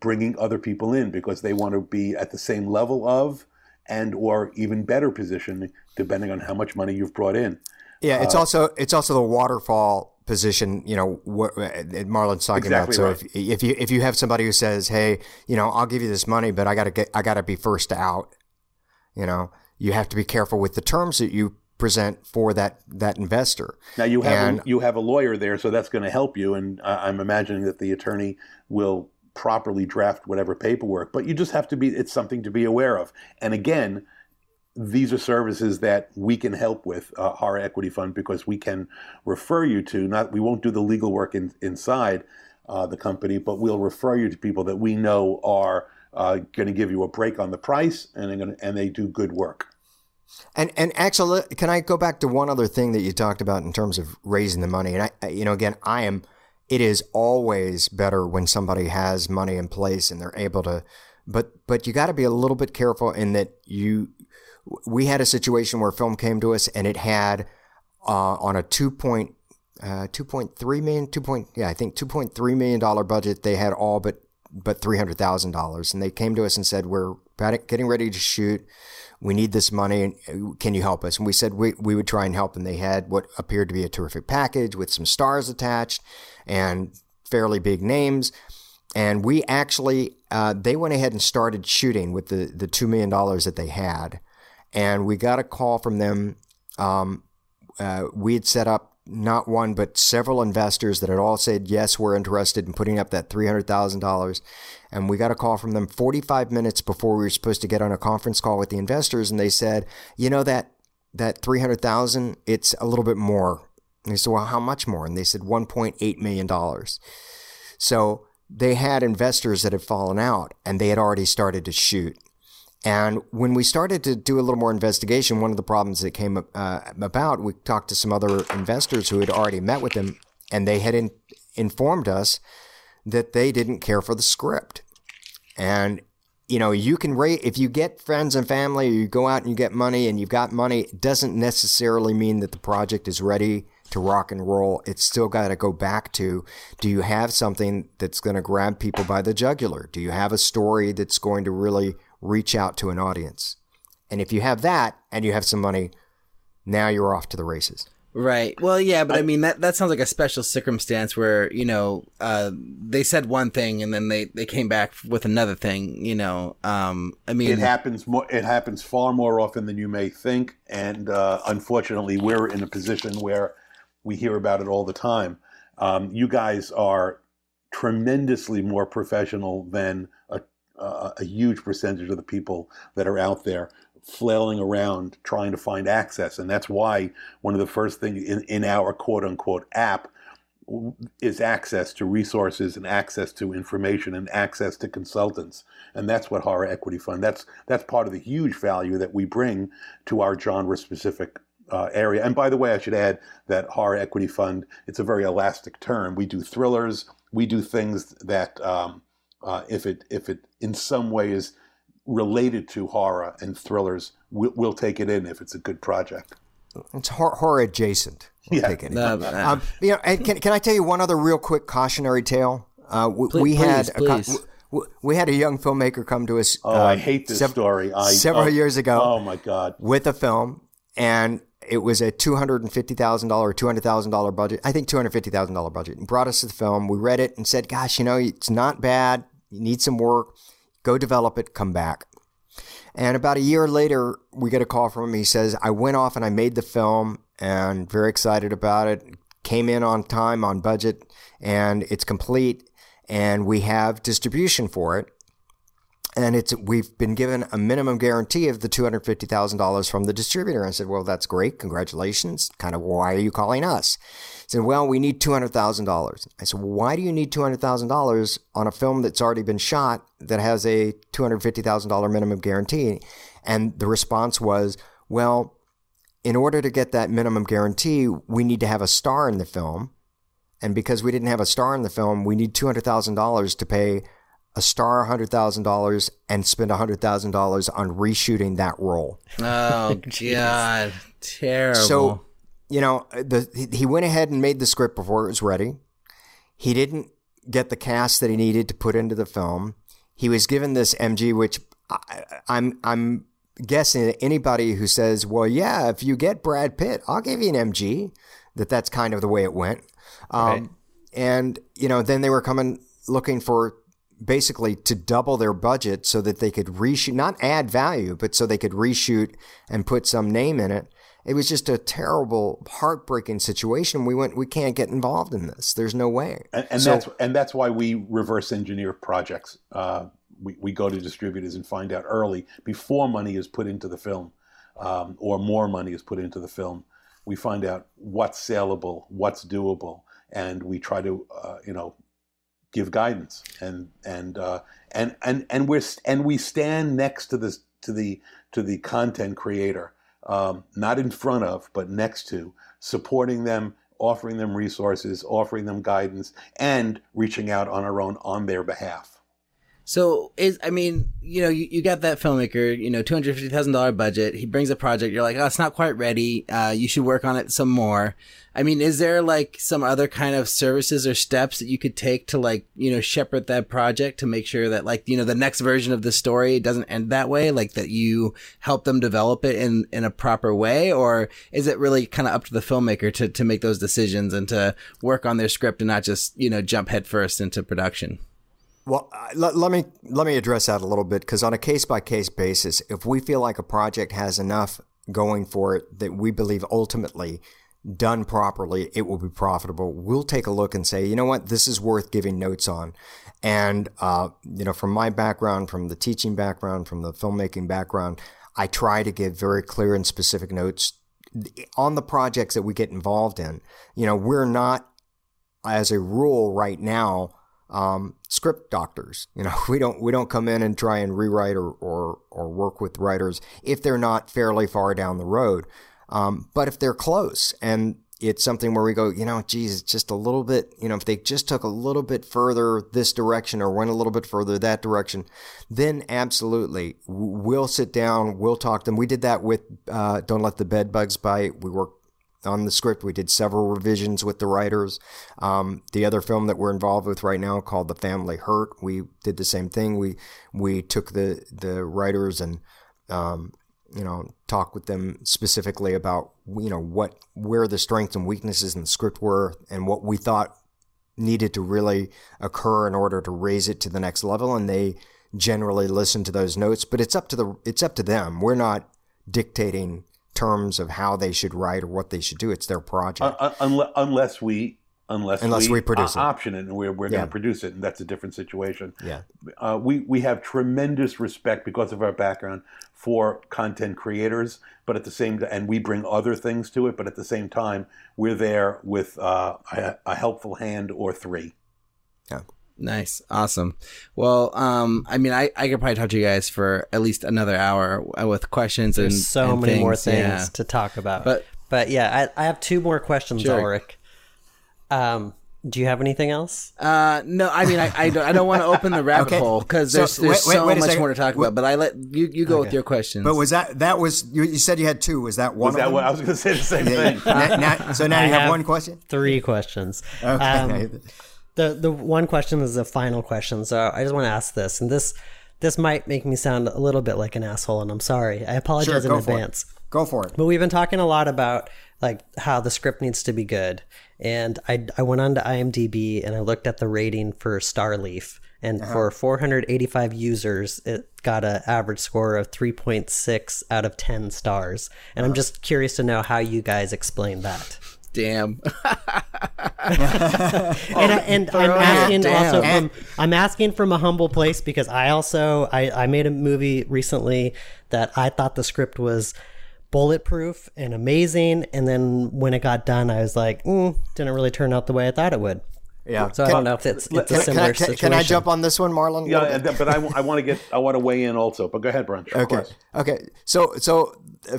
bringing other people in, because they want to be at the same level of, and or even better position, depending on how much money you've brought in. Yeah, it's also the waterfall position, you know, Marlon's talking exactly about. So right. if you have somebody who says, hey, you know, I'll give you this money, but I gotta be first out, you know, you have to be careful with the terms that you present for that investor. Now you have a lawyer there, so that's going to help you, and I'm imagining that the attorney will properly draft whatever paperwork. But you just have to it's something to be aware of. And again, these are services that we can help with, Horror Equity Fund, because we can refer you to. We won't do the legal work inside the company, but we'll refer you to people that we know are going to give you a break on the price, and they do good work. And actually, can I go back to one other thing that you talked about in terms of raising the money? And I, you know, again, it is always better when somebody has money in place and they're able to, but you got to be a little bit careful in that we had a situation where a film came to us, and it had on a $2.3 million budget, they had all but $300,000, and they came to us and said, "We're getting ready to shoot. We need this money. Can you help us?" And we said we would try and help, and they had what appeared to be a terrific package with some stars attached and fairly big names. And we actually they went ahead and started shooting with the $2 million that they had. And we got a call from them. We had set up not one, but several investors that had all said, yes, we're interested in putting up that $300,000. And we got a call from them 45 minutes before we were supposed to get on a conference call with the investors. And they said, you know, that $300,000, it's a little bit more. And I said, well, how much more? And they said $1.8 million. So they had investors that had fallen out, and they had already started to shoot. And when we started to do a little more investigation, one of the problems that came about, we talked to some other investors who had already met with them, and they had informed us that they didn't care for the script. And, you know, you can rate, if you get friends and family, or you go out and you get money and you've got money, it doesn't necessarily mean that the project is ready to rock and roll. It's still got to go back to, do you have something that's going to grab people by the jugular? Do you have a story that's going to really reach out to an audience? And if you have that and you have some money, now you're off to the races. Right. Well, yeah, but I mean, that sounds like a special circumstance where, you know, they said one thing and then they came back with another thing, you know. I mean, it happens far more often than you may think. And unfortunately, we're in a position where we hear about it all the time. You guys are tremendously more professional than a huge percentage of the people that are out there flailing around trying to find access. And that's why one of the first things in our quote-unquote app is access to resources and access to information and access to consultants. And that's what Horror Equity Fund, that's part of the huge value that we bring to our genre-specific area. And by the way, I should add that Horror Equity Fund, it's a very elastic term. We do thrillers. We do things that, if it in some way is related to horror and thrillers, we'll take it in if it's a good project. It's horror adjacent. We'll take it in. You know, and can I tell you one other real quick cautionary tale? We had a young filmmaker come to us. Oh, I hate this story. Several years ago. Oh my God! With a film, and it was a $250,000, $200,000 budget. I think $250,000 budget, and brought us the film. We read it and said, "Gosh, you know, it's not bad. You need some work. Go develop it, come back." And about a year later, we get a call from him. He says, "I went off and I made the film and very excited about it. Came in on time, on budget, and it's complete. And we have distribution for it. And we've been given a minimum guarantee of the $250,000 from the distributor." I said, "Well, that's great. Congratulations. Kind of, why are you calling us?" He said, "Well, we need $200,000. I said, "Well, why do you need $200,000 on a film that's already been shot that has a $250,000 minimum guarantee?" And the response was, "Well, in order to get that minimum guarantee, we need to have a star in the film. And because we didn't have a star in the film, we need $200,000 to pay a star $100,000 and spend $100,000 on reshooting that role." Oh, God. Terrible. So, you know, he went ahead and made the script before it was ready. He didn't get the cast that he needed to put into the film. He was given this MG, which I'm guessing that anybody who says, "Well, yeah, if you get Brad Pitt, I'll give you an MG," that's kind of the way it went. Right. And, you know, then they were looking for, basically, to double their budget so that they could reshoot, not add value, but so they could reshoot and put some name in it. It was just a terrible, heartbreaking situation. We can't get involved in this. There's no way. And that's why we reverse engineer projects. We go to distributors and find out early, before money is put into the film, or more money is put into the film. We find out what's saleable, what's doable, and we try to, give guidance, and we stand next to this, to the content creator, not in front of, but next to, supporting them, offering them resources, offering them guidance, and reaching out on our own on their behalf. So you got that filmmaker, you know, $250,000 budget. He brings a project. You're like, "Oh, it's not quite ready. You should work on it some more." I mean, is there like some other kind of services or steps that you could take to, like, you know, shepherd that project to make sure that, like, you know, the next version of the story doesn't end that way, like that you help them develop it in a proper way? Or is it really kind of up to the filmmaker to make those decisions and to work on their script and not just, you know, jump headfirst into production? Well, let me address that a little bit, because on a case-by-case basis, if we feel like a project has enough going for it that we believe ultimately, done properly, it will be profitable, we'll take a look and say, "You know what, this is worth giving notes on." And, you know, from my background, from the teaching background, from the filmmaking background, I try to give very clear and specific notes on the projects that we get involved in. You know, we're not, as a rule right now, script doctors. You know, we don't come in and try and rewrite or work with writers if they're not fairly far down the road. But if they're close and it's something where we go, you know, geez, it's just a little bit, you know, if they just took a little bit further this direction or went a little bit further that direction, then absolutely we'll sit down, we'll talk to them. We did that with Don't Let the Bedbugs Bite. We worked on the script. We did several revisions with the writers. The other film that we're involved with right now, called The Family Hurt, we did the same thing. We took the writers and talk with them specifically about, where the strengths and weaknesses in the script were and what we thought needed to really occur in order to raise it to the next level. And they generally listen to those notes, but it's up to them. We're not dictating terms of how they should write or what they should do. It's their project. Unless we produce option it, and we're going to produce it, and that's a different situation. Yeah, we have tremendous respect because of our background for content creators, but at the same time, and we bring other things to it, but at the same time, we're there with a helpful hand or three. Yeah, nice, awesome. Well, I could probably talk to you guys for at least another hour with questions. There's so many more things to talk about. But yeah, I have two more questions, sure. Ulrich. Do you have anything else? No, I don't want to open the rabbit hole because there's so much more to talk about. But I let you go with your questions. But was that was you said you had two? Was that one? Was that what I was going to say? The same thing. So now you have one question. Three questions. Okay. The one question is the final question. So I just want to ask this, and this might make me sound a little bit like an asshole, and I'm sorry. I apologize in advance. Go for it. But we've been talking a lot about how the script needs to be good. And I went on to IMDb and I looked at the rating for Starleaf, and for 485 users, it got an average score of 3.6 out of 10 stars. And I'm just curious to know how you guys explain that. Damn. I'm asking from a humble place because I made a movie recently that I thought the script was bulletproof and amazing, and then when it got done, I was like, didn't really turn out the way I thought it would. Yeah, so I don't know if it's a similar situation. Can I jump on this one, Marlon? Yeah, but I want to weigh in also. But go ahead, Brunch. Okay. So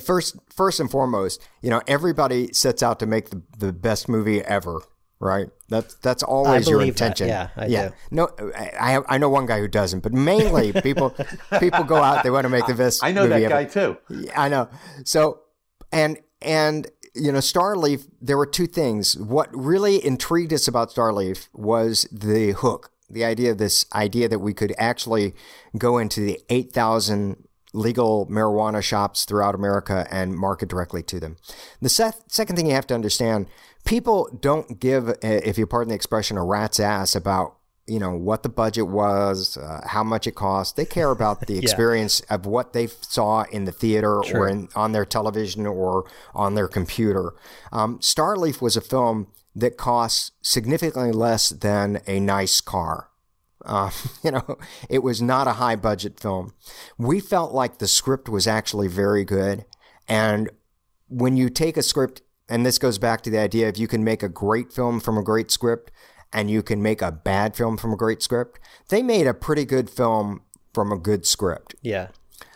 first and foremost, everybody sets out to make the best movie ever, right? That's always your intention. I do. No, I know one guy who doesn't, but mainly people go out, they want to make the best movie ever. I know that guy too. Yeah, I know. So, and Starleaf, there were two things. What really intrigued us about Starleaf was the hook, this idea that we could actually go into the 8,000 legal marijuana shops throughout America and market directly to them. The second thing you have to understand, people don't give, if you pardon the expression, a rat's ass about what the budget was, how much it cost. They care about the experience of what they saw in the theater or on their television or on their computer. Starleaf was a film that costs significantly less than a nice car. It was not a high budget film. We felt like the script was actually very good. And when you take a script, and this goes back to the idea of you can make a great film from a great script, and you can make a bad film from a great script. They made a pretty good film from a good script. Yeah.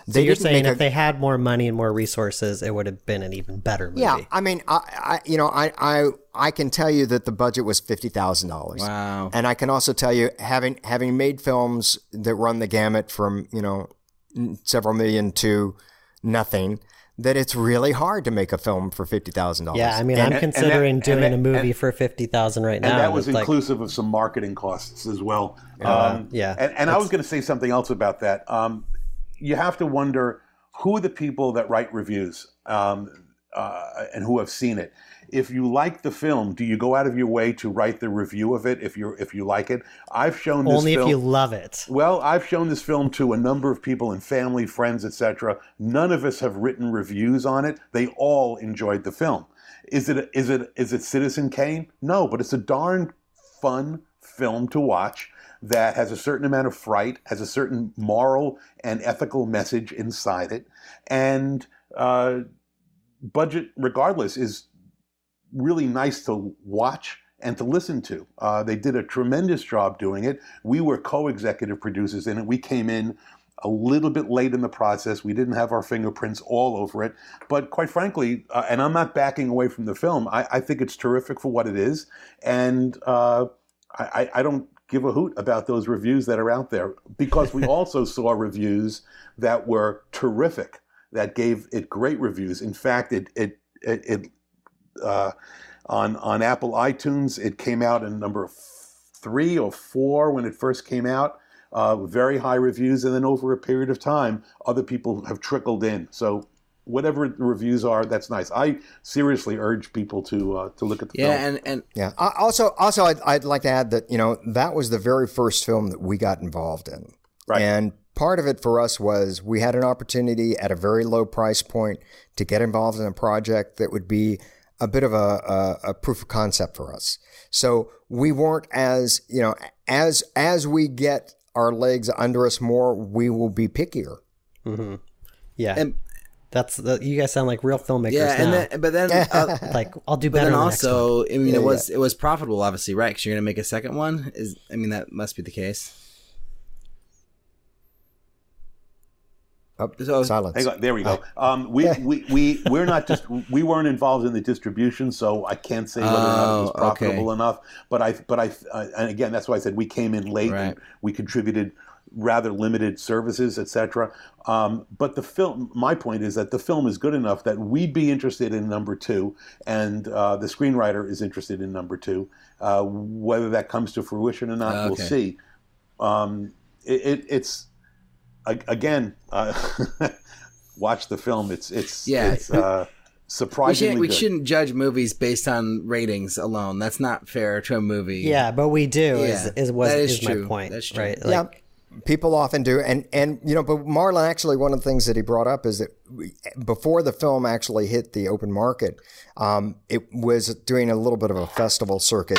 So you're saying if they had more money and more resources, it would have been an even better movie. Yeah, I can tell you that the budget was $50,000. Wow. And I can also tell you, having made films that run the gamut from several million to nothing, that it's really hard to make a film for $50,000. Yeah, I'm considering doing a movie for $50,000 right now. And that was inclusive of some marketing costs as well. And I was going to say something else about that. You have to wonder who are the people that write reviews and who have seen it. If you like the film, do you go out of your way to write the review of it if you like it? I've shown this only film, if you love it. Well, I've shown this film to a number of people and family, friends, etc. None of us have written reviews on it. They all enjoyed the film. Is it Citizen Kane? No, but it's a darn fun film to watch that has a certain amount of fright, has a certain moral and ethical message inside it, and budget regardless is really nice to watch and to listen to. They did a tremendous job doing it. We were co-executive producers in it. We came in a little bit late in the process. We didn't have our fingerprints all over it. But quite frankly, and I'm not backing away from the film, I think it's terrific for what it is. And I don't give a hoot about those reviews that are out there, because we also saw reviews that were terrific, that gave it great reviews. In fact, on Apple iTunes, it came out in number 3 or 4 when it first came out. Very high reviews, and then over a period of time, other people have trickled in. So whatever the reviews are, that's nice. I seriously urge people to look at the film. Yeah, and also, I'd like to add that, you know, that was the very first film that we got involved in. Right. And part of it for us was we had an opportunity at a very low price point to get involved in a project that would be a bit of a proof of concept for us. So we weren't as, you know, as we get our legs under us more, we will be pickier. Mm-hmm. Yeah. And that's you guys sound like real filmmakers. Yeah, and now. Like I'll do better. But then also, I mean, it was profitable, obviously, right? Because you're going to make a second one. That must be the case. Oh, so, silence. Hang on, there we go. We weren't involved in the distribution, so I can't say whether or not it was profitable enough. But and again, that's why I said we came in late and we contributed rather limited services, etc. But the film, my point is that the film is good enough that we'd be interested in number two, and the screenwriter is interested in number two. Whether that comes to fruition or not, we'll see. Watch the film. It's surprisingly good. We shouldn't judge movies based on ratings alone. That's not fair to a movie. Yeah, but we do. Yeah. That is my point. That's true. Right? People often do, and you know. But Marlon, actually, one of the things that he brought up is that before the film actually hit the open market, it was doing a little bit of a festival circuit,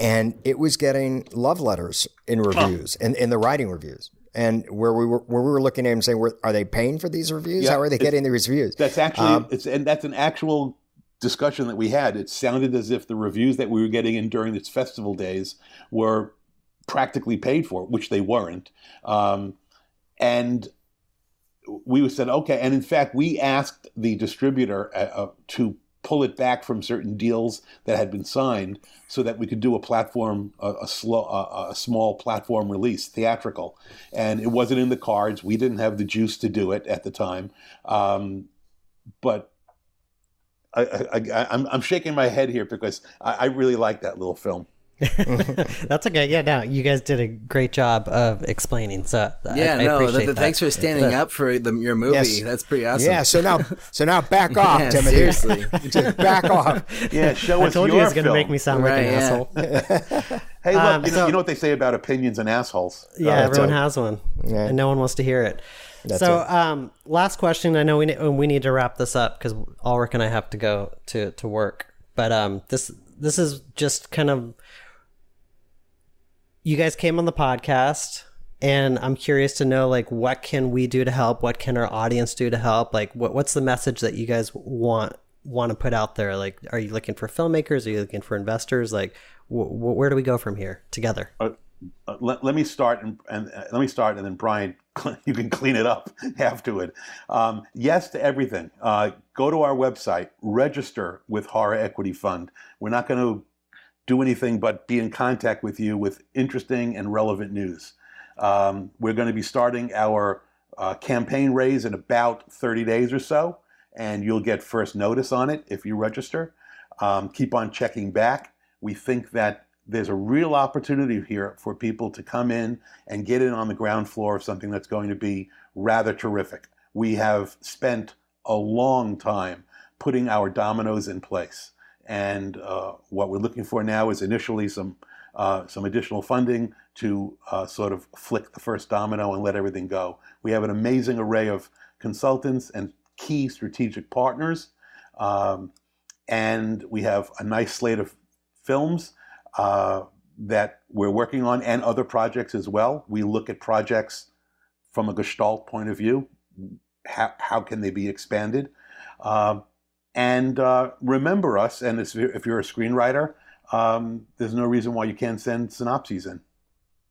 and it was getting love letters in reviews and in the writing reviews. And where we were looking at him saying, are they paying for these reviews? Yeah, how are they getting the reviews? That's actually that's an actual discussion that we had. It sounded as if the reviews that we were getting in during its festival days were practically paid for, which they weren't. And we said, okay. And in fact, we asked the distributor to pull it back from certain deals that had been signed so that we could do a small platform release, theatrical. And it wasn't in the cards. We didn't have the juice to do it at the time. But I'm shaking my head here because I really like that little film. That's okay. Yeah, no, you guys did a great job of explaining. So I appreciate that. Thanks for standing up for your movie. Yes. That's pretty awesome. Yeah. So now back off, Timothy. Seriously, just back off. Yeah. Show us your film. I told you it was going to make me sound like an asshole. Hey, look. You know what they say about opinions and assholes. Yeah, everyone has one, and no one wants to hear it. Last question. I know we need to wrap this up because Ulrich and I have to go to work. But this is just kind of. You guys came on the podcast, and I'm curious to know, like, what can we do to help? What can our audience do to help? Like, what's the message that you guys want to put out there? Like, are you looking for filmmakers? Are you looking for investors? Like, where do we go from here together? Let me start, and then Brian, you can clean it up afterward. Yes to everything. Go to our website, register with Horror Equity Fund. We're not going to do anything but be in contact with you with interesting and relevant news. We're going to be starting our campaign raise in about 30 days or so, and you'll get first notice on it if you register. Keep on checking back. We think that there's a real opportunity here for people to come in and get in on the ground floor of something that's going to be rather terrific. We have spent a long time putting our dominoes in place. And what we're looking for now is initially some additional funding to sort of flick the first domino and let everything go. We have an amazing array of consultants and key strategic partners, and we have a nice slate of films that we're working on and other projects as well. We look at projects from a gestalt point of view. How can they be expanded? And remember us, and if you're a screenwriter, there's no reason why you can't send synopses in.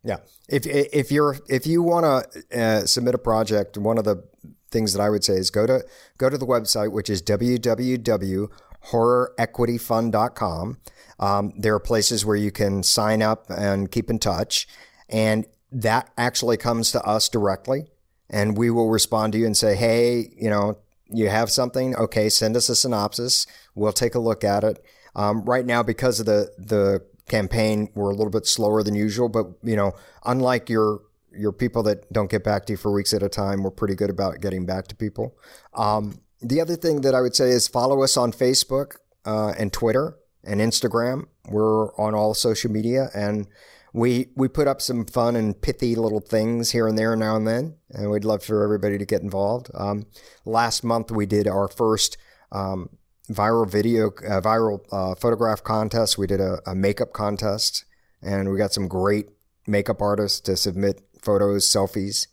Yeah, if you want to submit a project, one of the things that I would say is go to the website, which is www.horrorequityfund.com. There are places where you can sign up and keep in touch, and that actually comes to us directly, and we will respond to you and say, hey, you know. You have something? Okay, send us a synopsis. We'll take a look at it. Right now, because of the campaign, we're a little bit slower than usual. But, you know, unlike your people that don't get back to you for weeks at a time, we're pretty good about getting back to people. The other thing that I would say is follow us on Facebook and Twitter and Instagram. We're on all social media, and we put up some fun and pithy little things here and there now and then, and we'd love for everybody to get involved. Last month, we did our first viral photograph contest. We did a makeup contest, and we got some great makeup artists to submit photos, selfies.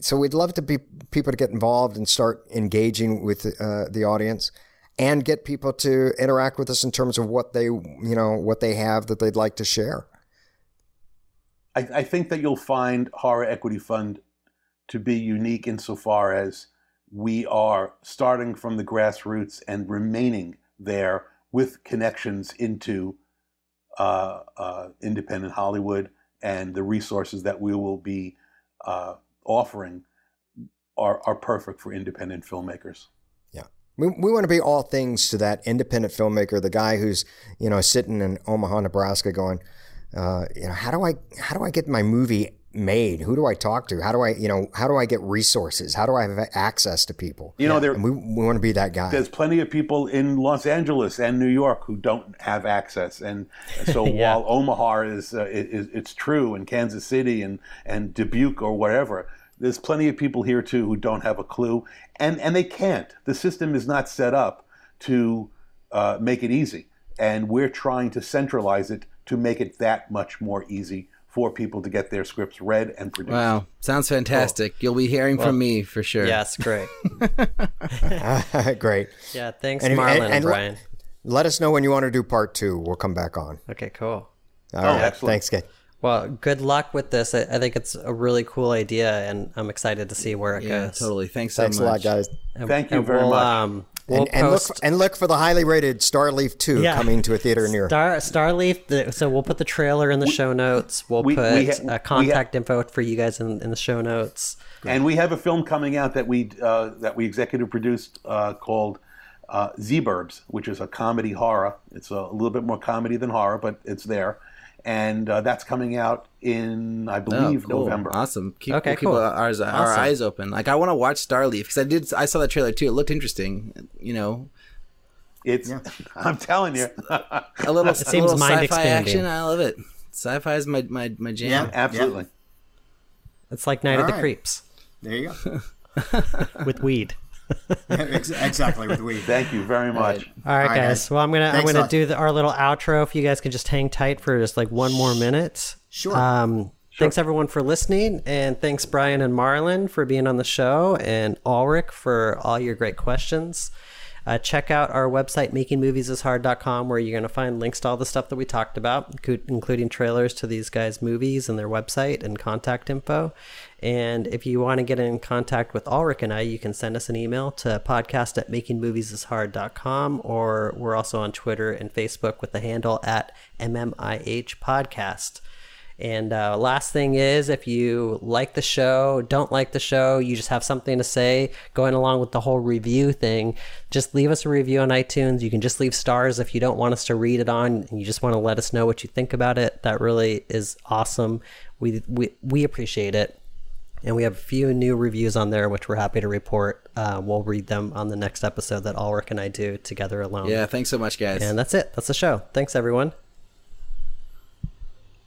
So we'd love to be people to get involved and start engaging with the audience, and get people to interact with us in terms of what they, what they have that they'd like to share. I think that you'll find Horror Equity Fund to be unique insofar as we are starting from the grassroots and remaining there with connections into independent Hollywood, and the resources that we will be offering are perfect for independent filmmakers. Yeah. We want to be all things to that independent filmmaker, the guy who's, sitting in Omaha, Nebraska going, how do I get my movie made? Who do I talk to? How do I get resources? How do I have access to people? We want to be that guy. There's plenty of people in Los Angeles and New York who don't have access. And so yeah. While Omaha it's true, and Kansas City and Dubuque or whatever, there's plenty of people here too who don't have a clue, and they can't. The system is not set up to make it easy. And we're trying to centralize it to make it that much more easy for people to get their scripts read and produced. Wow. Sounds fantastic. Cool. You'll be hearing from me for sure. Yes, great. Great. Yeah, thanks, Marlon and Brian. Let us know when you want to do part two. We'll come back on. Okay, cool. All right. Excellent. Thanks, guys. Well, good luck with this. I think it's a really cool idea, and I'm excited to see where it goes. Totally. Thanks so much. Thanks a lot, guys. Thank you very much. We'll look for the highly rated Starleaf 2 coming to a theater near Starleaf. So we'll put the trailer in the show notes. We'll put contact info for you guys in the show notes. And we have a film coming out that we executive produced called Z-Burbs, which is a comedy horror. It's a little bit more comedy than horror, but it's there. And that's coming out in, I believe, November. Awesome. Keep our eyes open. Like, I want to watch Starleaf because I saw that trailer too. It looked interesting. I'm telling you, it seems sci-fi action. I love it. Sci-fi is my jam. Yeah, absolutely. Yeah. It's like Night of the Creeps. There you go. With weed. Exactly, with weed. Thank you very much. All right guys. Well, I'm gonna do our little outro. If you guys can just hang tight for just like one more minute. Sure. Thanks everyone for listening, and thanks Brian and Marlon for being on the show, and Ulrich for all your great questions. Check out our website, makingmoviesishard.com, where you're going to find links to all the stuff that we talked about, including trailers to these guys' movies and their website and contact info. And if you want to get in contact with Ulrich and I, you can send us an email to podcast@makingmoviesishard.com, or we're also on Twitter and Facebook with the handle @MMIH podcast. And last thing is, if you like the show, don't like the show, you just have something to say going along with the whole review thing, just leave us a review on iTunes. You can just leave stars if you don't want us to read it on, and you just want to let us know what you think about it. That really is awesome. We appreciate it. And we have a few new reviews on there, which we're happy to report. We'll read them on the next episode that Ulrich and I do together alone. Yeah, thanks so much, guys. And that's it. That's the show. Thanks, everyone.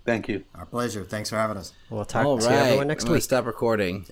Thank you. Our pleasure. Thanks for having us. We'll talk to everyone next week. Stop recording.